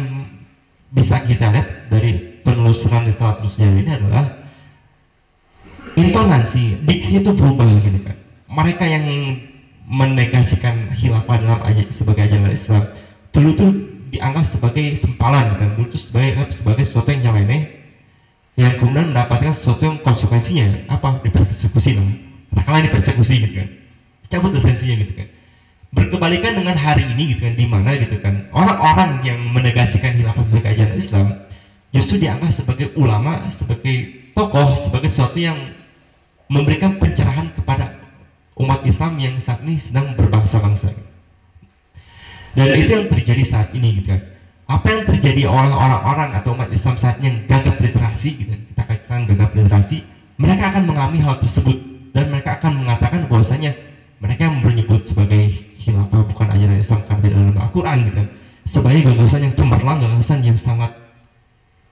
bisa kita lihat dari penelusuran literatur sejarah ini adalah intonasi, diksi itu berubah gitu kan. Mereka yang menegasikan khilafah dalam sebagai ajaran Islam dulu tuh dianggap sebagai sempalan kan, dulu tuh sebagai sesuatu yang nyeleneh, yang kemudian mendapatkan sesuatu yang konsekuensinya apa, dipersekusi lah, katakanlah dipersekusi gitu kan, cabut lisensinya gitu kan. Berkebalikan dengan hari ini gitu kan, di mana gitu kan orang-orang yang menegasikan khilafah sebagai ajaran Islam justru dianggap sebagai ulama, sebagai tokoh, sebagai sesuatu yang memberikan pencerahan kepada umat Islam yang saat ini sedang berbangsa-bangsa. Dan itu yang terjadi saat ini gitu kan. Apa yang terjadi orang-orang atau umat Islam saatnya yang gagap literasi gitu, kita katakan gagap literasi, mereka akan mengalami hal tersebut dan mereka akan mengatakan bahwasanya mereka yang menyebut sebagai khilafah bukan ajaran Islam karena tidak dalam Al-Quran gitu, sebagai gagasan yang cemerlang, gagasan yang sangat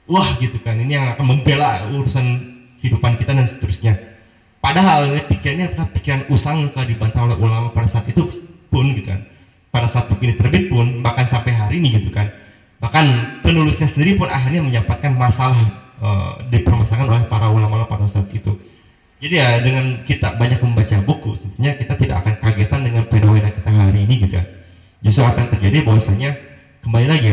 wah gitu kan, ini yang akan membela urusan kehidupan kita dan seterusnya. Padahal pikirannya adalah pikiran usang kalau dibantah oleh ulama pada saat itu pun gitu kan, pada saat buku ini terbit pun, bahkan sampai hari ini gitu kan. Bahkan penulisnya sendiri pun akhirnya mendapatkan masalah, dipermasalahkan oleh para ulama pada saat itu. Jadi ya dengan kita banyak membaca buku, sebenarnya kita tidak akan kagetan dengan fenomena kita hari ini gitu ya. Justru apa yang terjadi bahwasanya kembali lagi ya,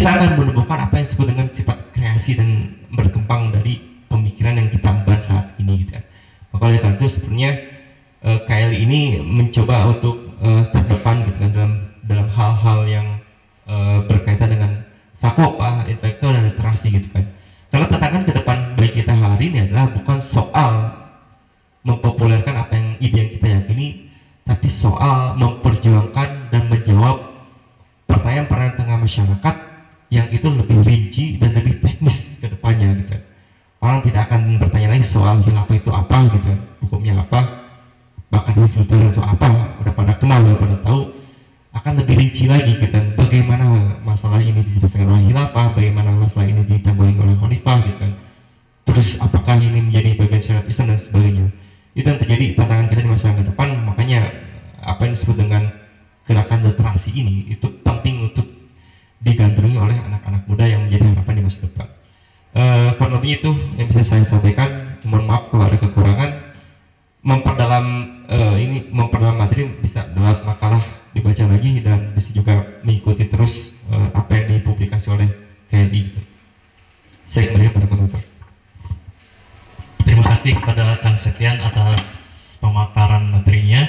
kita akan menemukan apa yang disebut dengan sifat kreasi dan berkembang dari pemikiran yang kita buat saat ini gitu ya. Maka oleh karena itu sebenarnya KLI ini mencoba untuk terdepan gitu kan, dalam hal-hal yang berkaitan dengan sakopah, intelektual, dan literasi gitu kan. Karena tantangan ke depan baik kita hari ini adalah bukan soal mempopulerkan apa yang ide yang kita yakini, tapi soal memperjuangkan dan menjawab pertanyaan-pertanyaan tengah masyarakat yang itu lebih rinci dan lebih teknis ke depannya gitu. Orang tidak akan bertanya lagi soal khilafah itu apa gitu, hukumnya apa, bahkan Hizbut Tahrir itu apa, udah pada kenal, udah pada tahu. Akan lebih rinci lagi gitu, bagaimana masalah ini diselesaikan oleh khilafah, bagaimana masalah ini ditanggulangi oleh khalifah gitu kan. Terus apakah ini menjadi bagian syariat Islam dan sebagainya. Itu yang terjadi tantangan kita di masa ke depan. Makanya apa yang disebut dengan gerakan literasi ini itu penting untuk digandrungi oleh anak-anak muda yang menjadi harapan di masa depan. Kurang lebih itu yang bisa saya sampaikan. Mohon maaf kalau ada kekurangan. Memperdalam materi bisa lewat makalah, dibaca lagi, dan bisa juga mengikuti terus apa yang dipublikasi oleh KLI. Saya kembali kepada moderator. Terima kasih kepada Kang Septian atas pemaparan materinya.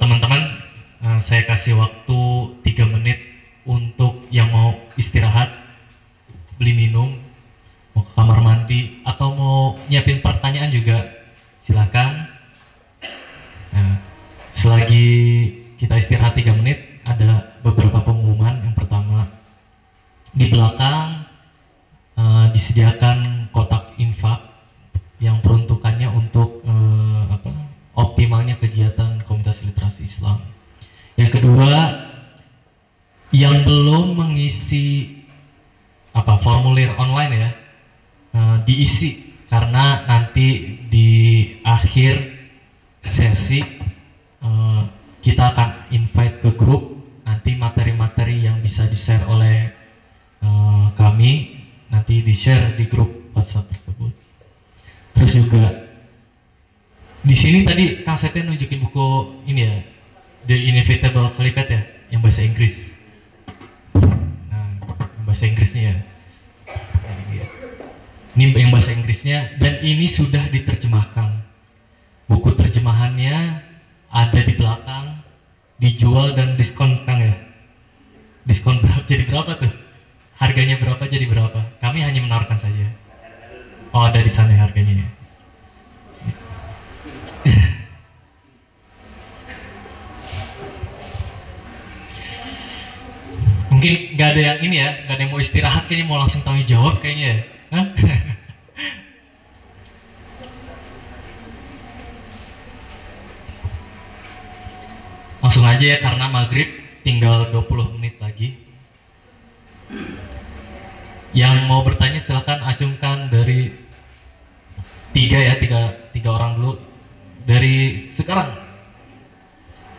Teman-teman, saya kasih waktu 3 menit untuk yang mau istirahat, beli minum, mau ke kamar mandi, silakan disediakan kotak infak yang peruntukannya untuk optimalnya kegiatan komunitas literasi Islam. Yang kedua, yang belum mengisi formulir online ya, diisi, karena nanti di akhir sesi kita akan invite ke grup, nanti materi-materi yang bisa di-share oleh kami nanti di-share di grup WhatsApp tersebut. Terus juga di sini tadi Kang Setnya nunjukin buku ini ya, The Inevitable Caliphate ya, yang bahasa Inggris. Nah, yang bahasa Inggrisnya ya. Ini yang bahasa Inggrisnya, dan ini sudah diterjemahkan. Buku terjemahannya ada di belakang, dijual dan diskon Kang ya. Diskon berapa jadi berapa tuh? Harganya berapa jadi berapa? Kami hanya menawarkan saja. Oh, ada di sana harganya ya. Mungkin nggak ada yang ini ya, nggak ada yang mau istirahat kayaknya, mau langsung tanya jawab kayaknya ya. Hah? Langsung aja ya, karena maghrib tinggal 20 menit lagi. Yang mau bertanya silahkan acungkan dari tiga orang dulu. Dari sekarang,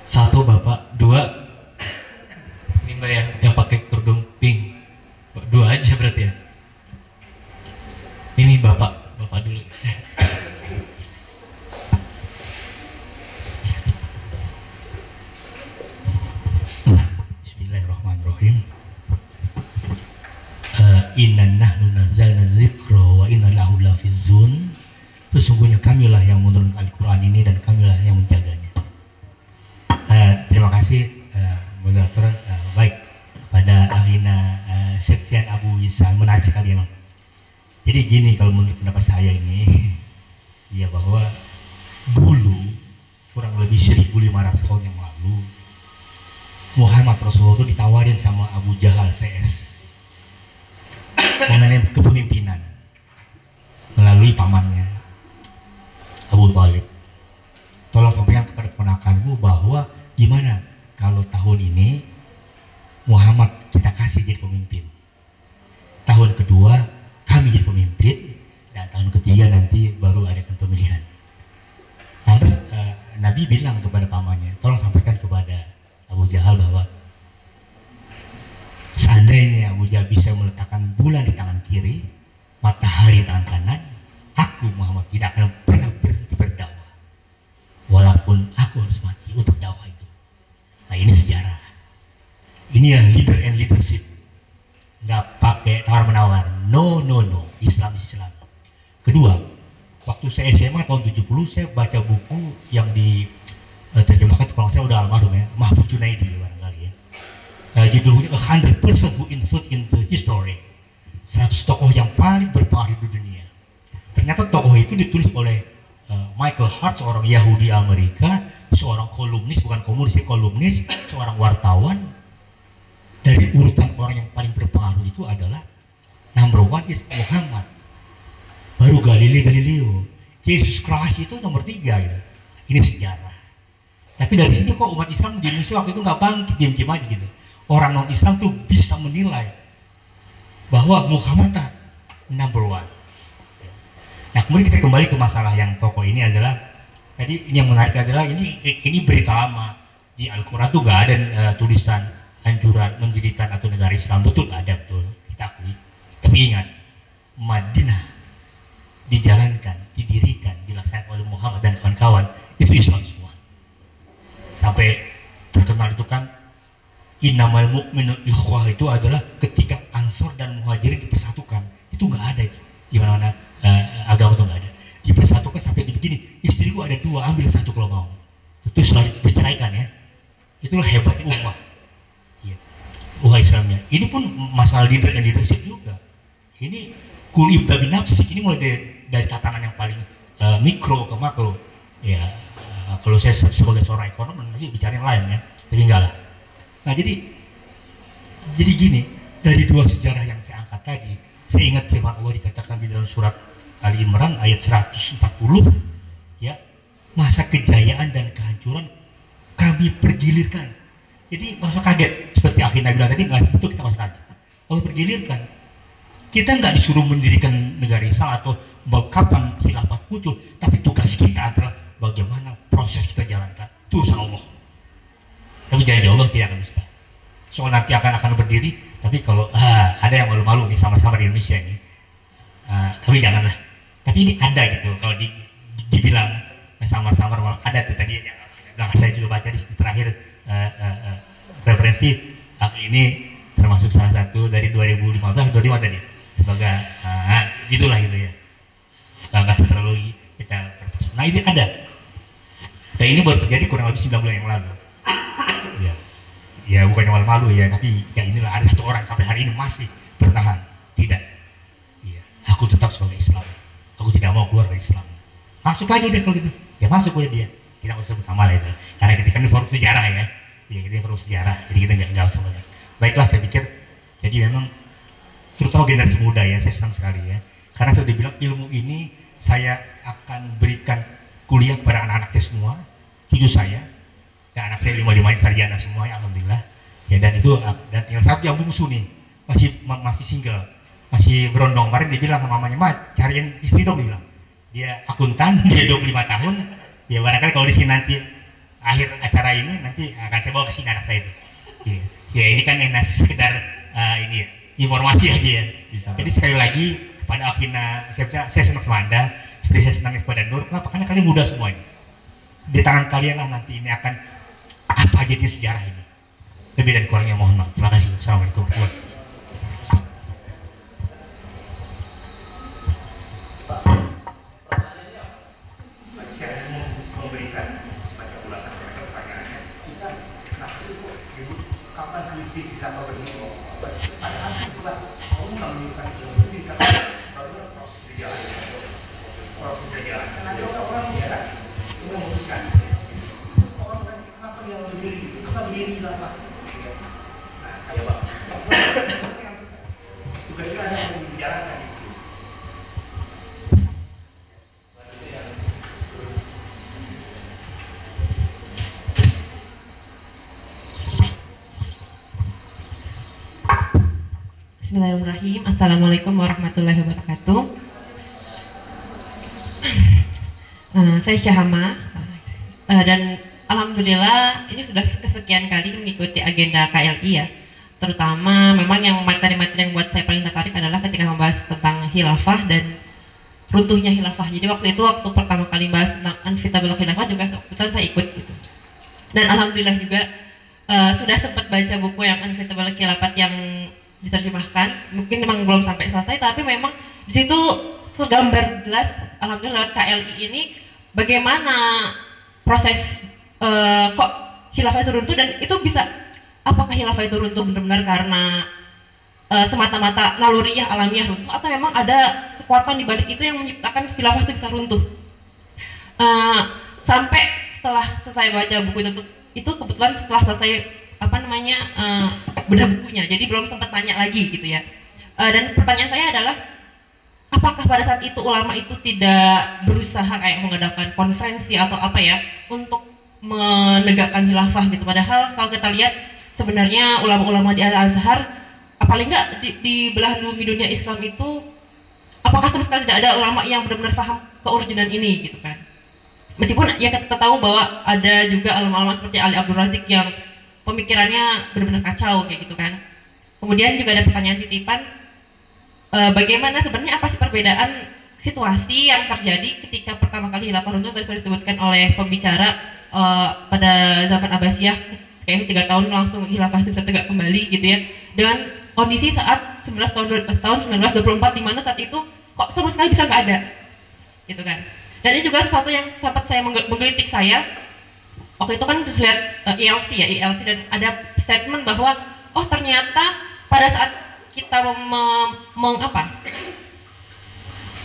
satu bapak, dua ini mbak ya yang pakai kerudung pink, dua aja berarti ya. Ini bapak dulu. Bismillahirrahmanirrahim. Inna nahnu nazzalna dzikra wa inna lahu lafizun. Sesungguhnya kamilah yang menurunkan Al-Quran ini dan kamilah yang menjaganya. Terima kasih moderator, baik pada Alina Septian Abu Isan, menarik sekali emang. Jadi gini, kalau menurut pendapat saya ini ya, bahwa dulu kurang lebih 1500 tahun yang lalu Muhammad Rasulullah itu ditawarin sama Abu Jahal CS mengenai kepemimpinan melalui pamannya Abu Thalib. Tolong sampaikan kepada ponakanku bahwa gimana kalau tahun ini Muhammad kita kasih jadi pemimpin, tahun kedua kami jadi pemimpin, dan tahun ketiga nanti baru adakan pemilihan. Terus Nabi bilang kepada pamannya, tolong sampaikan kepada Abu Jahal bahwa seandainya Abu Jahal bisa meletakkan bulan di tangan kiri, matahari di tangan kanan, aku Muhammad tidak akan pernah berhenti berdakwah, walaupun aku harus mati untuk dakwah itu. Nah, ini sejarah. Ini yang leader and leadership. Nggak pakai tawar-menawar. No. Islam is Islam. Kedua, waktu saya SMA tahun 70, saya baca buku yang diterjemahkan, kalau saya udah almarhum ya, Mahfud Junaidi barangkali ya. Judulnya 100 Person Who Influenced in the History, 100 tokoh yang paling berpengaruh di dunia. Ternyata tokoh itu ditulis oleh Michael Hart, seorang Yahudi Amerika, seorang kolumnis, bukan komunis, kolumnis, seorang wartawan. Dari urutan orang yang paling berpengaruh itu adalah number 1 is Muhammad, baru Galileo. Yesus Kristus itu nomor 3 ya. Ini sejarah. Tapi dari sini kok umat Islam di Indonesia waktu itu nggak bangkit, diam-diam aja gitu. Orang non Islam tuh bisa menilai bahwa Muhammad lah number 1. Nah, kemudian kita kembali ke masalah yang pokok ini adalah tadi, ini yang menarik adalah ini berita lama di Al-Quran tuh gak ada tulisan anjuran mendirikan atau negara Islam. Betul, ada, betul, kita akui. Tapi ingat, Madinah dijalankan, didirikan, dilaksanakan oleh Muhammad dan kawan-kawan, itu Islam semua. Sampai terkenal itu kan innamal mu'minu ikhwah, itu adalah ketika Ansor dan Muhajirin dipersatukan. Itu gak ada di mana-mana. Agama itu nggak ada, dipersatukan sampai di begini, istriku ada 2, ambil 1 kalau mau, itu selalu diceraikan ya. Itulah hebatnya umat Islamnya. Ini pun masalah leader and leadership juga. Ini kul ibda bin nafsik, ini mulai dari tatanan yang paling mikro ke makro ya. Kalau saya sebagai seorang ekonom nanti bicara yang lain ya, tapi enggak lah. Nah, jadi gini, dari 2 sejarah yang saya tadi. Saya ingat firman Allah dikatakan di dalam surat Ali Imran ayat 140, ya, masa kejayaan dan kehancuran kami pergilirkan. Jadi masuk kaget, seperti akhir Nabi bilang tadi, nggak betul kita masuk kaget. Allah pergilirkan, kita nggak disuruh mendirikan negara Islam atau kapan khilafah muncul, tapi tugas kita adalah bagaimana proses kita jalankan. Itu urusan Allah. Tapi jangan Allah tidak akan mustahil. So nanti akan berdiri, tapi kalau ada yang malu-malu nih sama-sama di Indonesia ini, tapi janganlah. Tapi ini ada gitu, kalau dibilang samar-samar ada tuh tadi yang saya juga baca di terakhir referensi ini termasuk salah satu dari 2015 tadi sebagai gitulah gitu ya. Langkah strategi kita berpusat. Nah ini ada. Dan ini baru terjadi kurang lebih 9 bulan yang lalu. Ya, ya bukan yang malu-malu ya, tapi yang inilah ada satu orang sampai hari ini masih bertahan. Tidak. Ya, aku tetap sebagai Islam. Aku tidak mau keluar dari Islam. Masuk lagi deh kalau gitu. Ya masuk aja dia. Kita nggak usah bertambah lah itu. Karena kita kan forum sejarah ya. Ya kita forum sejarah. Jadi kita nggak usah banyak. Baiklah saya pikir. Jadi memang terutama generasi muda ya, saya senang sekali ya. Karena sudah dibilang ilmu ini saya akan berikan kuliah kepada anak-anak saya semua, cucu saya dan anak saya 5-5 sarjana semua, ya alhamdulillah. Ya dan itu dan tinggal satu yang bungsu nih masih single, masih berondong. Kemarin dia bilang sama mamanya, "Ma, cariin istri dong," dia bilang. Dia akuntan, dia 25 tahun. Ya barangkali kalau di sini nanti akhir acara ini nanti akan saya bawa ke sini anak saya itu. Ya, ya ini kan yang sekedar ini ya, informasi aja ya. Bisa. Jadi sekali lagi pada akhirnya saya senang sama Anda, seperti saya senang kepada Nur. Kenapa? Karena kalian muda semuanya. Di tangan kalian lah nanti ini akan apa aja di sejarah ini. Lebih dan kurangnya mohon maaf. Terima kasih. Assalamualaikum. Saya mau memberikan sebagai ulasan dari pertanyaannya. Kenapa sih kok ibu kapan mimpi kenapa bermimpi? Padahal sebelas kamu nggak menunjukkan itu dikatakan. Proses berjalan. Karena ada orang memutuskan. Orang kan kenapa dia berdiri? Kenapa berdiri di lapak? Nah, ayo Pak. Tugas kita hanya untuk menjalankan itu. Bismillahirrahmanirrahim. Assalamualaikum warahmatullahi wabarakatuh. Saya Syahama dan alhamdulillah ini sudah kesekian kali mengikuti agenda KLI ya. Terutama memang yang materi-materi yang buat saya paling tertarik adalah ketika membahas tentang khilafah dan runtuhnya khilafah. Jadi waktu pertama kali bahas tentang unfitable khilafah juga kebetulan saya ikut gitu. Dan alhamdulillah juga sudah sempat baca buku yang unfitable khilafah yang diterjemahkan. Mungkin memang belum sampai selesai, tapi memang di situ tergambar jelas alhamdulillah lewat KLI ini bagaimana proses kok khilafah itu runtuh, dan itu bisa apakah khilafah itu runtuh benar-benar karena semata-mata naluriah alamiah runtuh, atau memang ada kekuatan di balik itu yang menciptakan khilafah itu bisa runtuh. Sampai setelah selesai baca buku itu kebetulan setelah selesai bedah bukunya, jadi belum sempat tanya lagi gitu ya. Dan pertanyaan saya adalah apakah pada saat itu ulama itu tidak berusaha kayak mengadakan konferensi atau apa ya untuk menegakkan khilafah gitu, padahal kalau kita lihat sebenarnya ulama-ulama di Al-Azhar paling enggak di belahan bumi dunia Islam itu apakah sama sekali tidak ada ulama yang benar-benar paham keurjenan ini gitu kan, meskipun ya kita tahu bahwa ada juga ulama-ulama seperti Ali Abdul Raziq yang pemikirannya benar-benar kacau kayak gitu kan. Kemudian juga ada pertanyaan titipan, bagaimana sebenarnya apa sih perbedaan situasi yang terjadi ketika pertama kali khilafah runtuh tadi sudah disebutkan oleh pembicara pada zaman Abbasiyah kayak 3 tahun langsung khilafah itu bisa tegak kembali gitu ya, dengan kondisi saat 1924 di mana saat itu kok sama sekali bisa nggak ada gitu kan. Dan ini juga sesuatu yang sempat saya menggelitik saya waktu itu kan lihat ILC dan ada statement bahwa oh ternyata pada saat kita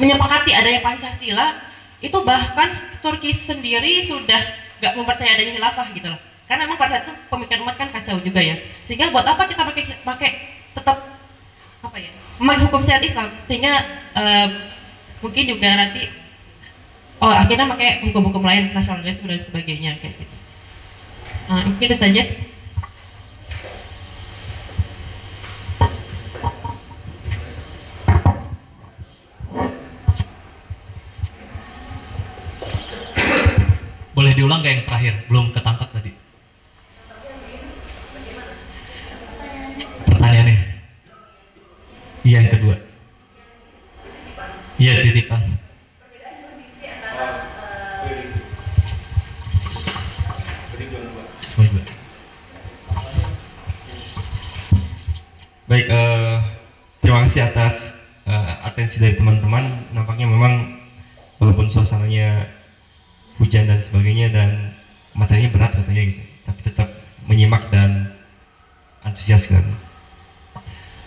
menyepakati adanya Pancasila itu bahkan Turki sendiri sudah nggak mempercaya adanya khilafah gitu loh, karena memang pada saat itu pemikiran umat kan kacau juga ya, sehingga buat apa kita pakai tetap apa ya menghukum syariat Islam, sehingga mungkin juga nanti akhirnya pakai hukum-hukum lain, nasionalisme dan sebagainya kayak gitu. Nah, mungkin itu saja. Boleh diulang gak yang terakhir? Belum ketangkap tadi. Pertanyaannya. Iya, yang kedua. Iya, titipan. Baik, terima kasih atas atensi dari teman-teman. Nampaknya memang walaupun suasananya hujan dan sebagainya dan materinya berat katanya gitu, tapi tetap menyimak dan antusias kan.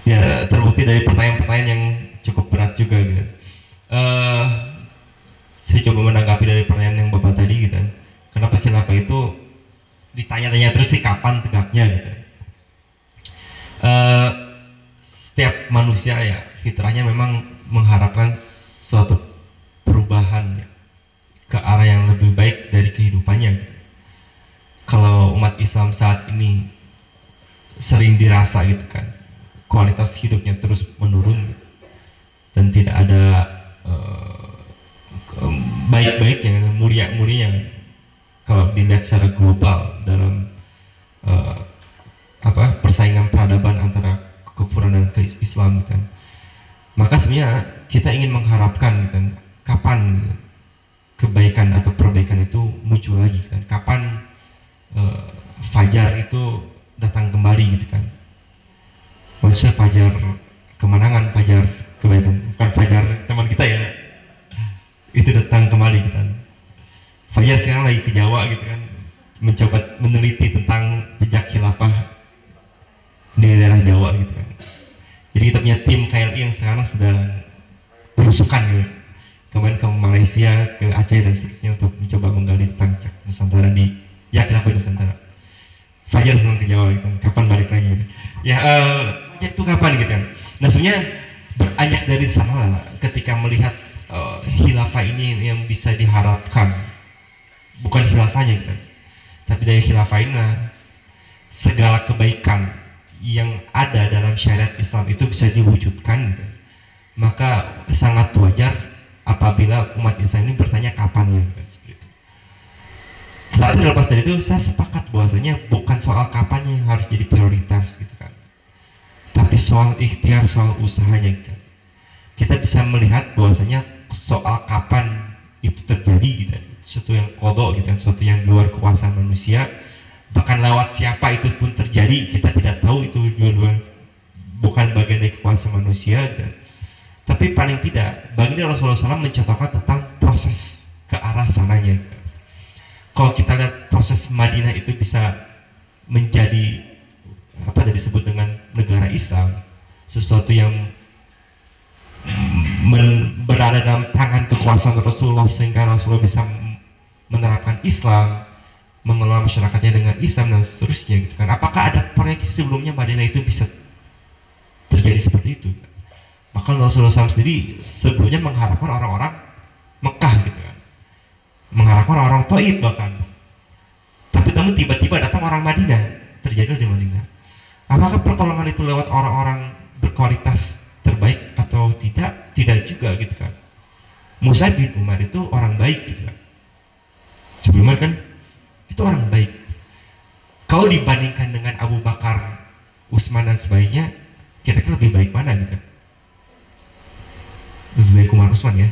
Ya, terbukti dari pertanyaan-pertanyaan yang cukup berat juga gitu. Saya coba menanggapi dari pertanyaan yang Bapak tadi gitu. Kenapa khilafah itu ditanya-tanya terus sih kapan tegaknya gitu. Setiap manusia ya fitrahnya memang mengharapkan suatu perubahan ya, ke arah yang lebih baik dari kehidupannya. Kalau umat Islam saat ini sering dirasa gitu kan, kualitas hidupnya terus menurun dan tidak ada baik-baiknya, mulia-mulianya kalau dilihat secara global dalam persaingan peradaban antara kekufuran dan keislaman gitu kan. Maka sebenarnya kita ingin mengharapkan gitu kan, kapan gitu, kebaikan atau perbaikan itu muncul lagi kan, kapan fajar itu datang kembali gitu kan. Maksudnya fajar kemenangan, fajar kebaikan, bukan fajar teman kita ya, itu datang kembali gitu kan. Fajar sekarang lagi ke Jawa gitu kan, mencoba meneliti tentang jejak khilafah di daerah Jawa gitu kan. Jadi kita punya tim KLI yang sekarang sedang berusukan gitu, kemarin ke Malaysia, ke Aceh dan seterusnya untuk mencoba menggali tentang Nusantara di ya kenapa Nusantara. Fajar senang ke Jawa gitu, kapan balik lagi gitu. Ya itu kapan gitu kan. Nah sebenarnya beranjak dari sana ketika melihat khilafah ini yang bisa diharapkan, bukan khilafahnya gitu, tapi dari khilafah ini segala kebaikan yang ada dalam syariat Islam itu bisa diwujudkan gitu. Maka sangat wajar apabila umat Islam ini bertanya kapannya kan, seperti itu. Tapi lepas dari itu saya sepakat bahwasanya bukan soal kapannya yang harus jadi prioritas gitu kan, tapi soal ikhtiar, soal usahanya gitu. Kita bisa melihat bahwasanya soal kapan itu terjadi gitu, sesuatu yang kodok gitu, sesuatu yang luar kuasa manusia, bahkan lewat siapa itu pun terjadi, kita tidak tahu, itu dua-dua bukan bagian dari kuasa manusia gitu. Tapi paling tidak, baginda Rasulullah SAW mencatatkan tentang proses ke arah sananya. Kalau kita lihat proses Madinah itu bisa menjadi apa yang disebut dengan negara Islam, sesuatu yang berada dalam tangan kekuasaan Rasulullah, sehingga Rasulullah bisa menerapkan Islam, mengelola masyarakatnya dengan Islam dan seterusnya gitu kan. Apakah ada proyeksi sebelumnya Madinah itu bisa terjadi seperti itu? Maka Rasulullah SAW sendiri sebelumnya mengharapkan orang-orang Mekah gitu kan, mengharapkan orang-orang Taif bahkan. Tapi tiba-tiba datang orang Madinah, terjadi di Madinah. Apakah pertolongan itu lewat orang-orang berkualitas terbaik atau tidak? Tidak juga gitu kan. Musa bin Umar itu orang baik gitu kan, sebelumnya kan itu orang baik. Kalau dibandingkan dengan Abu Bakar, Utsman dan sebagainya, kira-kira lebih baik mana gitu kan? Lebih baik Umar Utsman ya.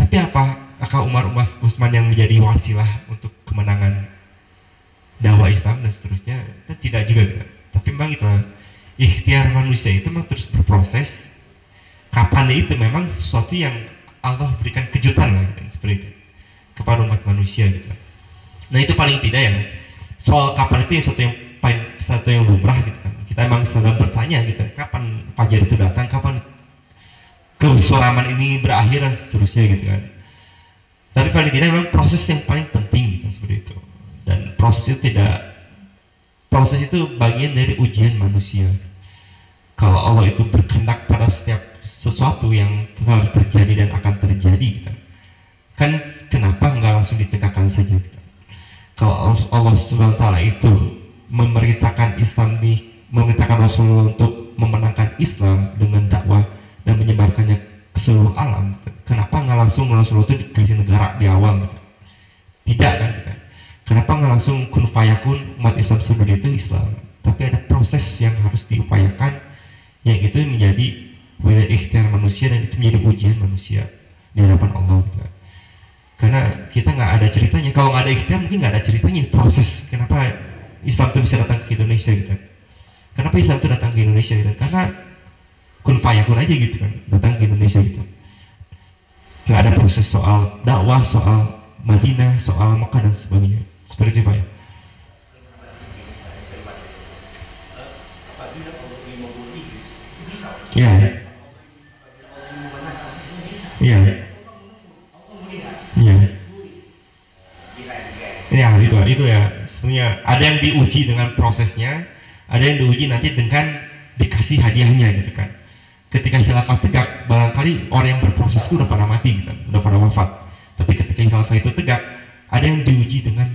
Tapi apakah Umar Utsman yang menjadi wasilah untuk kemenangan dakwah Islam dan seterusnya? Tidak juga gitu. Tapi memang itu ikhtiar manusia itu memang terus berproses. Kapannya itu memang sesuatu yang Allah berikan kejutan lah gitu, seperti itu kepada umat manusia gitu. Nah itu paling tidak ya, soal kapan itu yang lumrah gitu kan. Kita memang selalu bertanya gitu, kapan fajar itu datang, kapan kebesoraman ini berakhir dan seterusnya gitu kan. Tapi paling tidak memang proses yang paling penting gitu, seperti itu. Dan proses itu bagian dari ujian manusia. kalau Allah itu berkehendak pada setiap sesuatu yang telah terjadi dan akan terjadi, gitu. Kan kenapa nggak langsung ditegakkan saja, gitu. Kalau Allah SWT itu memerintahkan Islam nih, memerintahkan Rasulullah untuk memenangkan Islam dengan dakwah dan menyebarkannya ke seluruh alam, gitu. Kenapa nggak langsung Rasulullah itu dikasih negara di awal, gitu? Tidak, kan, gitu. Kenapa nggak langsung kun fayakun umat Islam seluruhnya itu Islam? Tapi ada proses yang harus diupayakan, yang itu menjadi wilayah ikhtiar manusia dan itu menjadi ujian manusia di hadapan Allah, gitu. Karena kita nggak ada ceritanya, kalau nggak ada ikhtiar mungkin nggak ada ceritanya, proses kenapa Islam itu bisa datang ke Indonesia, gitu. Kenapa Islam itu datang ke Indonesia, gitu? Karena kun fayakun aja, gitu, kan, datang ke Indonesia, gitu. Nggak ada proses soal dakwah, soal Madinah, soal Mekah dan sebagainya, seperti itu, Pak, ya. Iya, iya, iya, iya, itu ya. Sebenarnya ada yang diuji dengan prosesnya, ada yang diuji nanti dengan dikasih hadiahnya, gitu, kan. Ketika khilafah tegak, barangkali orang yang berproses itu udah pada mati, gitu, udah pada wafat. Tapi ketika khilafah itu tegak, ada yang diuji dengan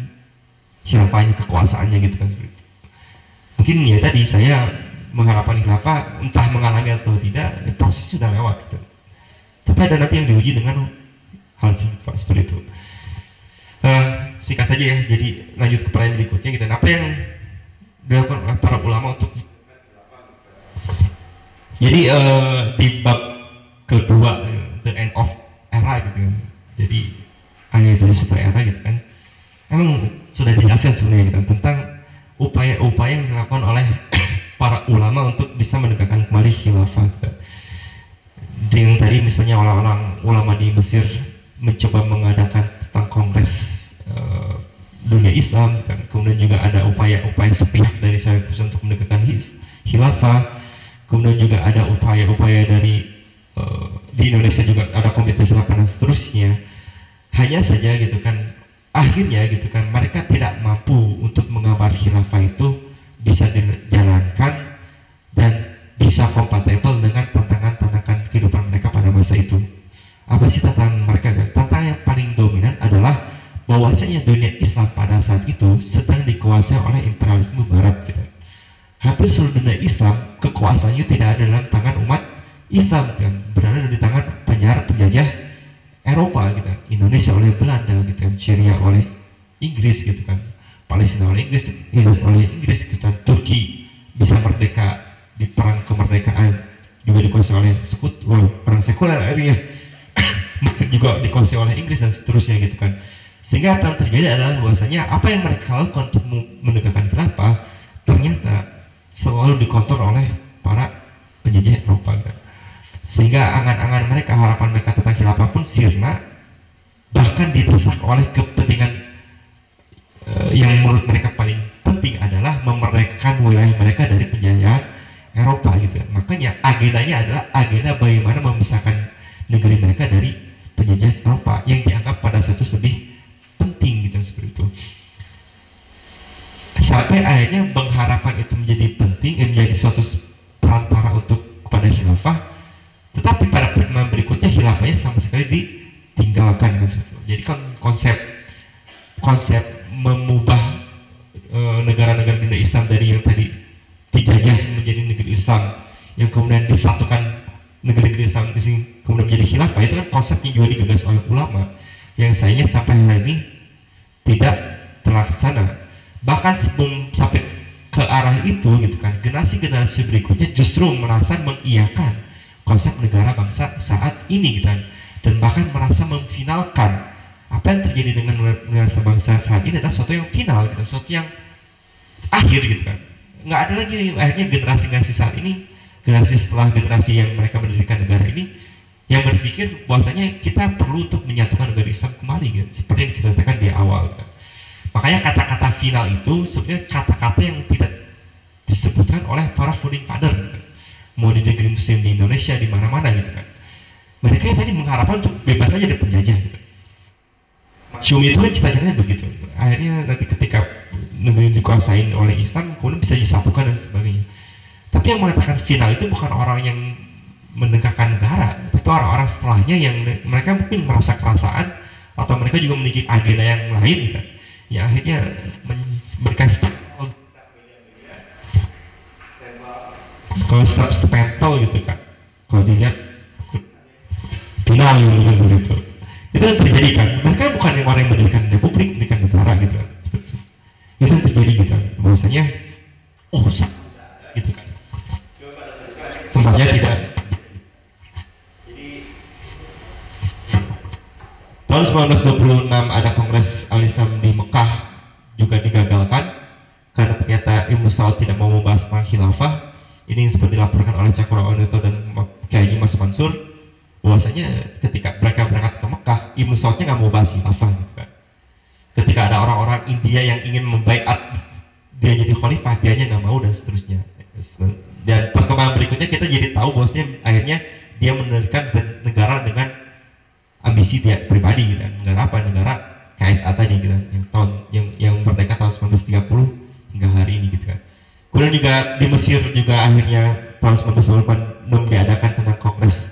khilafahnya, kekuasaannya, gitu, kan. Mungkin ya tadi saya mengharapkan khilafah, entah mengalami atau tidak, proses sudah lewat, gitu. Tapi ada nanti yang diuji dengan hal seperti itu. Singkat saja ya, jadi lanjut ke pertanyaan berikutnya, gitu. Apa yang dilakukan oleh para ulama untuk jadi di bab kedua, the end of era, gitu. Jadi akhir dari suatu era, gitu, kan. Emang sudah dijelaskan sebenarnya, gitu, tentang upaya-upaya yang dilakukan oleh para ulama untuk bisa menegakkan kembali khilafah. Dengan tadi misalnya orang-orang ulama di Mesir mencoba mengadakan tentang kongres dunia Islam, kan. Kemudian juga ada upaya-upaya sepihak dari Syarif Hussein untuk menegakkan khilafah. Kemudian juga ada upaya-upaya dari di Indonesia juga ada komite khilafah dan seterusnya. Hanya saja, gitu, kan, akhirnya, gitu, kan, mereka tidak mampu untuk menggambar khilafah itu bisa dijalankan dan bisa kompatibel dengan tantangan-tantangan kehidupan mereka pada masa itu. Apa sih tantangan mereka, kan? Tantangan yang paling dominan adalah bahwasanya dunia Islam pada saat itu sedang dikuasai oleh imperialisme barat, gitu. Hampir seluruh dunia Islam kekuasaannya tidak ada dalam tangan umat Islam, kan, berada di tangan penjajah Eropa, gitu. Indonesia oleh Belanda, gitu, kan. Syria oleh Inggris, gitu, kan. Palestina oleh Inggris, Israel oleh Inggris, kita Turki bisa merdeka di perang kemerdekaan juga dikuasai oleh sekutu, perang sekuler akhirnya juga dikuasai oleh Inggris dan seterusnya, gitu, kan. Sehingga apa yang terjadi adalah bahwasanya apa yang mereka lakukan untuk menegakkan khilafah ternyata selalu dikontrol oleh para penjajah Eropa, kan. Sehingga angan-angan mereka, harapan mereka tentang khilafah pun sirna, bahkan didesak oleh kepentingan yang menurut mereka paling penting adalah memerdekakan wilayah mereka dari penjajahan Eropa, gitu. Makanya agendanya adalah agenda bagaimana memisahkan negeri mereka dari penjajahan Eropa yang dianggap pada satu lebih penting, gitu, seperti itu. Sampai akhirnya pengharapan itu menjadi penting, menjadi suatu perantara untuk kepada khilafah. Tetapi pada pertemuan berikutnya khilafahnya sama sekali ditinggalkan, gitu. Jadi kan konsep mengubah negara-negara dunia Islam dari yang tadi dijajah menjadi negeri Islam, yang kemudian disatukan negeri-negeri Islam di sini kemudian menjadi khilafah, itu kan konsepnya juga digagas oleh ulama yang sayangnya sampai hari ini tidak terlaksana. Bahkan sebelum sampai ke arah itu, gitu, kan, generasi-generasi berikutnya justru merasa mengiyakan konsep negara bangsa saat ini, gitu, kan, dan bahkan merasa memfinalkan apa yang terjadi dengan negara bangsa saat ini adalah sesuatu yang final, gitu, sesuatu yang akhir, gitu, kan. Nggak ada lagi akhirnya generasi-generasi saat ini, generasi setelah generasi yang mereka mendirikan negara ini, yang berpikir bahwasanya kita perlu untuk menyatukan negara Islam kembali, gitu, seperti yang diceritakan di awal, gitu. Makanya kata-kata final itu sebenarnya kata-kata yang tidak disebutkan oleh para founding father, gitu, mau di negeri muslim di Indonesia di mana-mana, gitu, kan. Mereka yang tadi mengharapkan untuk bebas aja dari penjajah, gitu. Syumi itu kan cita-citanya begitu. Akhirnya nanti ketika negeri dikuasain oleh Islam, kemudian bisa disatukan dan sebagainya. Tapi yang mengatakan final itu bukan orang yang menegakkan negara, tapi orang-orang setelahnya yang mereka mungkin merasa kerasaan atau mereka juga memiliki agenda yang lain, gitu. Ya akhirnya memberikan kalau step gitu kan, kalau dilihat final gitu. Itu yang terjadi kan, mereka bukan yang orang yang mendirikan republik, mendirikan negara gitu kan. Itu yang terjadi gitu kan, bahwasanya rusak gitu kan, sempatnya tidak. Tahun 1926 ada Kongres Al-Islam di Mekah, juga digagalkan karena ternyata Ibn Saud tidak mau membahas tentang khilafah. Ini seperti dilaporkan oleh Cakraaminoto dan Kyai Haji Mas Mansur, bahwasanya ketika mereka berangkat ke Mekah, Ibn Saudnya nggak mau bahas khilafah gitu kan. Ketika ada orang-orang India yang ingin membaiat dia jadi khalifah, dianya nggak mau, dan seterusnya. Dan perkembangan berikutnya kita jadi tahu bahwasanya akhirnya dia mendirikan negara dengan ambisi dia pribadi, dan negara apa? Negara KSA tadi gitu, yang merdeka tahun 1930 hingga hari ini gitu kan. Kemudian juga di Mesir juga akhirnya tahun 1986 diadakan tentang Kongres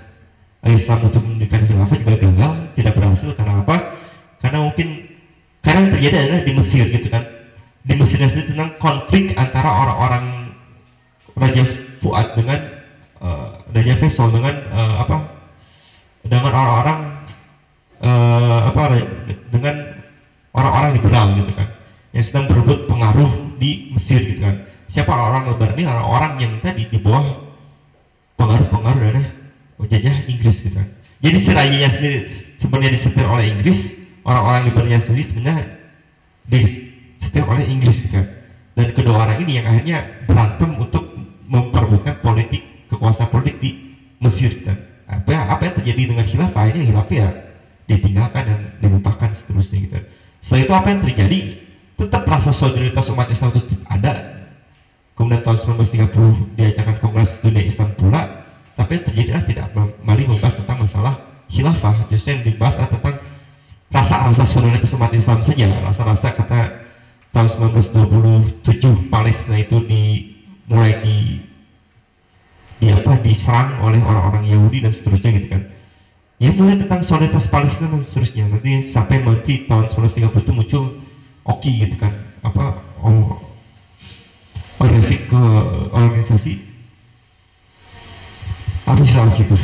Islam untuk mendirikan khilafah, juga gagal, tidak berhasil. Karena apa? Karena mungkin karena yang terjadi adalah di Mesir gitu kan. Di Mesir sendiri tentang konflik antara orang-orang Raja Fuad dengan Raja Faisal dengan dengan orang-orang dengan orang-orang liberal gitu kan, yang sedang berebut pengaruh di Mesir gitu kan. Siapa orang-orang liberal ini? Orang-orang yang tadi di bawah pengaruh dari penjajah Inggris gitu kan. Jadi si rajanya sendiri sebenarnya disetir oleh Inggris, orang-orang liberalnya sendiri sebenarnya disetir oleh Inggris gitu kan. Dan kedua orang ini yang akhirnya berantem untuk memperbutkan politik, kekuasaan politik di Mesir gitu kan. Apa yang terjadi dengan khilafah ini? Khilafah ya ditinggalkan dan dilupakan seterusnya gitu. Setelah itu apa yang terjadi? Tetap rasa solidaritas umat Islam itu ada. Kemudian tahun 1930 diadakan Kongres Dunia Islam pula, tapi yang terjadi adalah tidak kembali membahas tentang masalah khilafah. Justru yang dibahas adalah tentang rasa-rasa solidaritas umat Islam saja. Rasa-rasa kata tahun 1927 Palestina itu mulai diserang oleh orang-orang Yahudi dan seterusnya gitu kan. Ya mulai tentang solidaritas Palestina dan seterusnya. Nanti sampai tahun 1930 itu muncul OKI gitu kan, organisasi gitu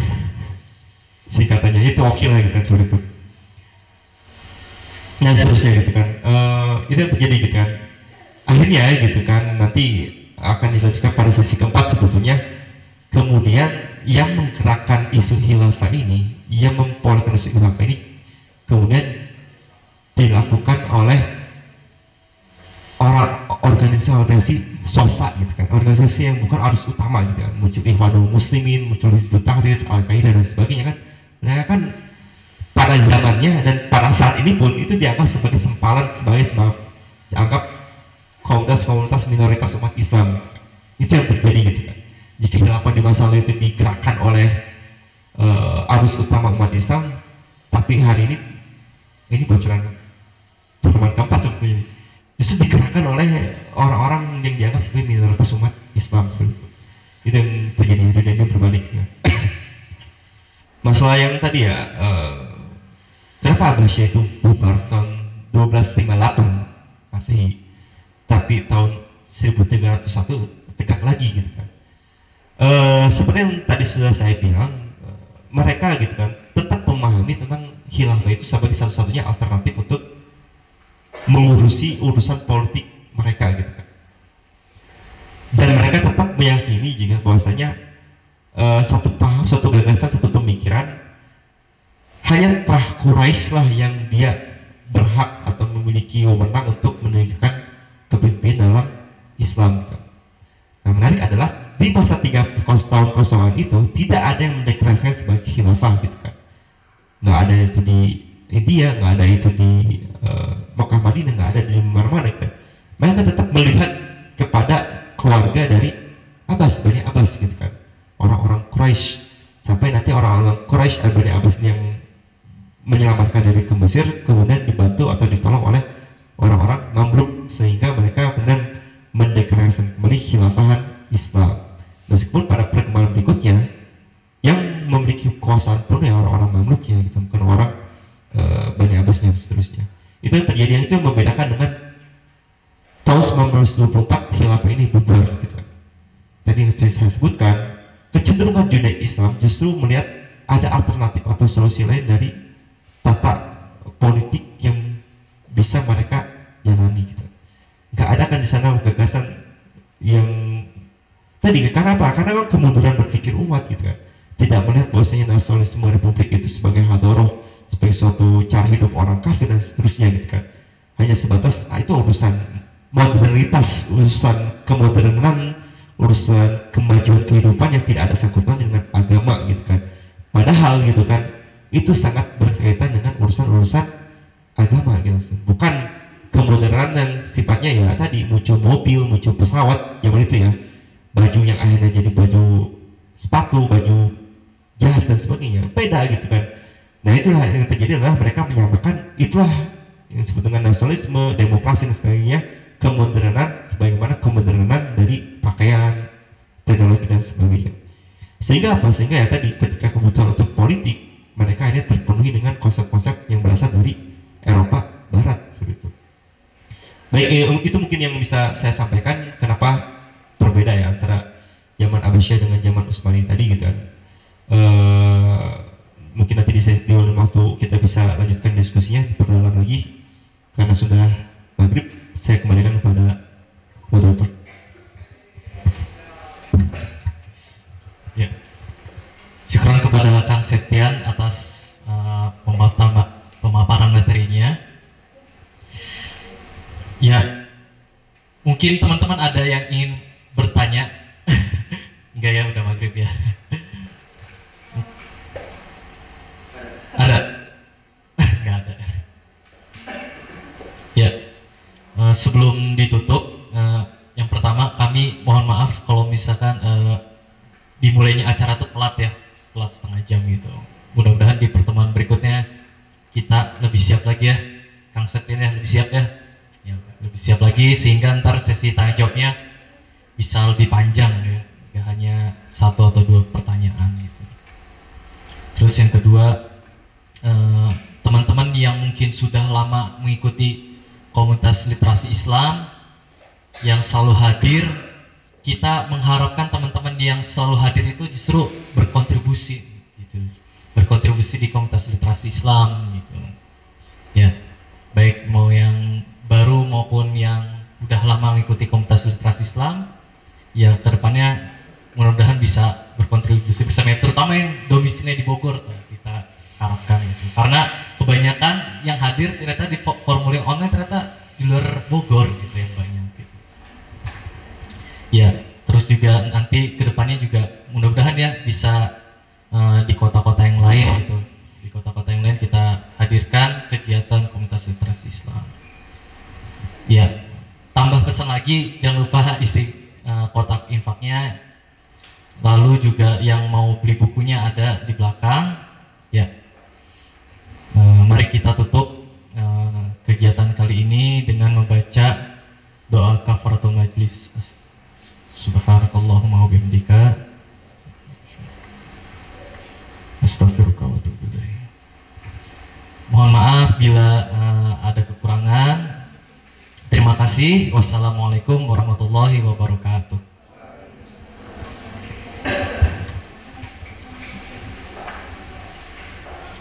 singkatannya, itu OKI lah gitu kan, seperti itu dan seterusnya gitu kan. Itu yang terjadi gitu kan akhirnya gitu kan. Nanti akan dilanjutkan pada sesi keempat sebetulnya. Kemudian yang menggerakkan isu khilafah ini, yang mempopulerkan isu khilafah ini, kemudian dilakukan oleh organisasi swasta gitu kan, organisasi yang bukan arus utama gitu kan. Muncul Ikhwanul Muslimin, muncul Hizbut Tahrir, Al-Qaeda dan sebagainya kan. Mereka kan pada zamannya dan pada saat ini pun itu dianggap sebagai sempalan, sebagai dianggap komunitas-komunitas minoritas umat Islam. Itu yang terjadi gitu kan. Jika khilafah di masa lalu itu digerakkan oleh arus utama umat Islam, tapi hari ini bocoran pertemuan keempat sebetulnya, justru digerakkan oleh orang-orang yang dianggap sebagai minoritas umat Islam seperti itu. Itu yang terjadi, dunia berbaliknya. Masalah yang tadi ya, kenapa Abbasiyah itu bubar tahun 1258 Masehi, tapi tahun 1301 tegak lagi gitu kan. Seperti yang tadi sudah saya bilang, mereka gitu kan tetap memahami tentang khilafah itu sebagai satu-satunya alternatif untuk mengurusi urusan politik mereka gitu kan. Dan mereka tetap meyakini juga bahwasanya suatu paham, suatu gagasan, satu pemikiran hanya Trah Quraisy lah yang dia berhak atau memiliki wewenang untuk menunjukkan kepemimpinan dalam Islam gitu. Nah, menarik adalah di masa 3 tahun kosongan itu tidak ada yang mendeklarasikan sebagai khilafah gitu kan. Nggak ada itu di India, nggak ada itu di Mekah Madinah, nggak ada di mana-mana gitu. Mereka tetap melihat kepada keluarga dari Abbas, Bani Abbas gitu kan, orang-orang Quraisy. Sampai nanti orang-orang Quraisy Bani Abbas yang menyelamatkan diri ke Mesir, kemudian dibantu atau ditolong oleh orang-orang Mamluk, sehingga mereka kemudian mendeklarasikan kembali khilafahan Islam. Dan meskipun pada perkembangan berikutnya yang memiliki kekuasaan penuh ya orang-orang Mamluk ya, gitu, bukan orang Bani Abbas dan seterusnya. Itu yang terjadi, itu yang membedakan dengan tahun 1924 khilafah ini bubar gitu. Tadi saya sebutkan kecenderungan dunia Islam justru melihat ada alternatif atau solusi lain dari tata politik yang bisa mereka jalani gitu. Nggak ada kan di sana gagasan yang tadi, karena apa? Karena memang kemunduran berpikir umat gitu kan. Tidak melihat bahwasanya nasionalisme republik itu sebagai hadoroh, sebagai suatu cara hidup orang kafir dan seterusnya gitu kan. Hanya sebatas itu urusan modernitas, urusan kemodernan, urusan kemajuan kehidupan yang tidak ada sangkutannya dengan agama gitu kan. Padahal gitu kan itu sangat berkaitan dengan urusan-urusan agama gitu. Bukan kemodernan yang sifatnya ya tadi muncul mobil, muncul pesawat zaman itu ya, baju yang akhirnya jadi baju sepatu, baju jas dan sebagainya, beda gitu kan. Nah itulah yang terjadi adalah mereka menyamakan itulah yang disebut dengan nasionalisme, demokrasi dan sebagainya, kemodernan sebagaimana kemodernan dari pakaian, teknologi dan sebagainya. Sehingga apa? Sehingga ya tadi ketika kebutuhan untuk politik mereka ini terpenuhi dengan konsep-konsep yang berasal dari Eropa Barat seperti itu. Baik, itu mungkin yang bisa saya sampaikan kenapa berbeda ya antara zaman Abbasiyah dengan zaman Utsmani tadi gitu kan. Mungkin nanti di waktu kita bisa lanjutkan diskusinya diperdalam lagi karena sudah maghrib. Saya kembalikan kepada moderator. Ya, syukran kepada Kang Septian atas pemaparan materinya. Ya, mungkin teman-teman ada yang ingin bertanya. Enggak ya, udah maghrib ya. Ada? Enggak ada. Ya, sebelum ditutup, yang pertama kami mohon maaf kalau misalkan dimulainya acara itu telat ya, telat setengah jam gitu. Mudah-mudahan di pertemuan berikutnya kita lebih siap lagi ya, Kang Septian ya, lebih siap ya, ya lebih siap lagi sehingga ntar sesi tanya jawabnya bisa lebih panjang ya. Gak hanya satu atau dua pertanyaan gitu. Terus yang kedua, teman-teman yang mungkin sudah lama mengikuti komunitas literasi Islam yang selalu hadir, kita mengharapkan teman-teman yang selalu hadir itu justru berkontribusi gitu. Berkontribusi di komunitas literasi Islam gitu. Ya, baik mau yang baru maupun yang udah lama mengikuti komunitas literasi Islam, ya kedepannya mudah-mudahan bisa berkontribusi bersama, terutama yang domisilinya di Bogor tuh, kita harapkan itu. Karena kebanyakan yang hadir ternyata di formulir online ternyata di luar Bogor gitu yang banyak gitu. Ya, terus juga nanti kedepannya juga mudah-mudahan ya bisa di kota-kota yang lain gitu. Di kota-kota yang lain kita hadirkan kegiatan komunitas literasi Islam. Ya, tambah pesan lagi jangan lupa isi kotak infaknya. Lalu juga yang mau beli bukunya ada di belakang. Ya, mari kita tutup kegiatan kali ini dengan membaca doa kafaratul majlis. Subhanakallahumma wa bihamdika. Astaghfirullah wa atubu ilaih. Mohon maaf bila ada kekurangan. Terima kasih. Wassalamualaikum warahmatullahi wabarakatuh.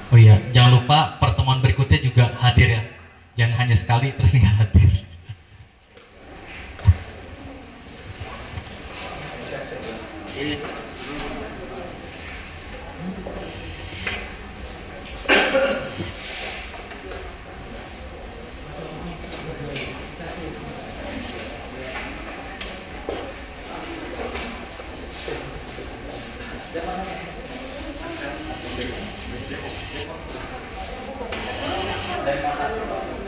Oh iya, jangan lupa pertemuan berikutnya juga hadir ya. Jangan hanya sekali terus nggak hadir. Terima kasih.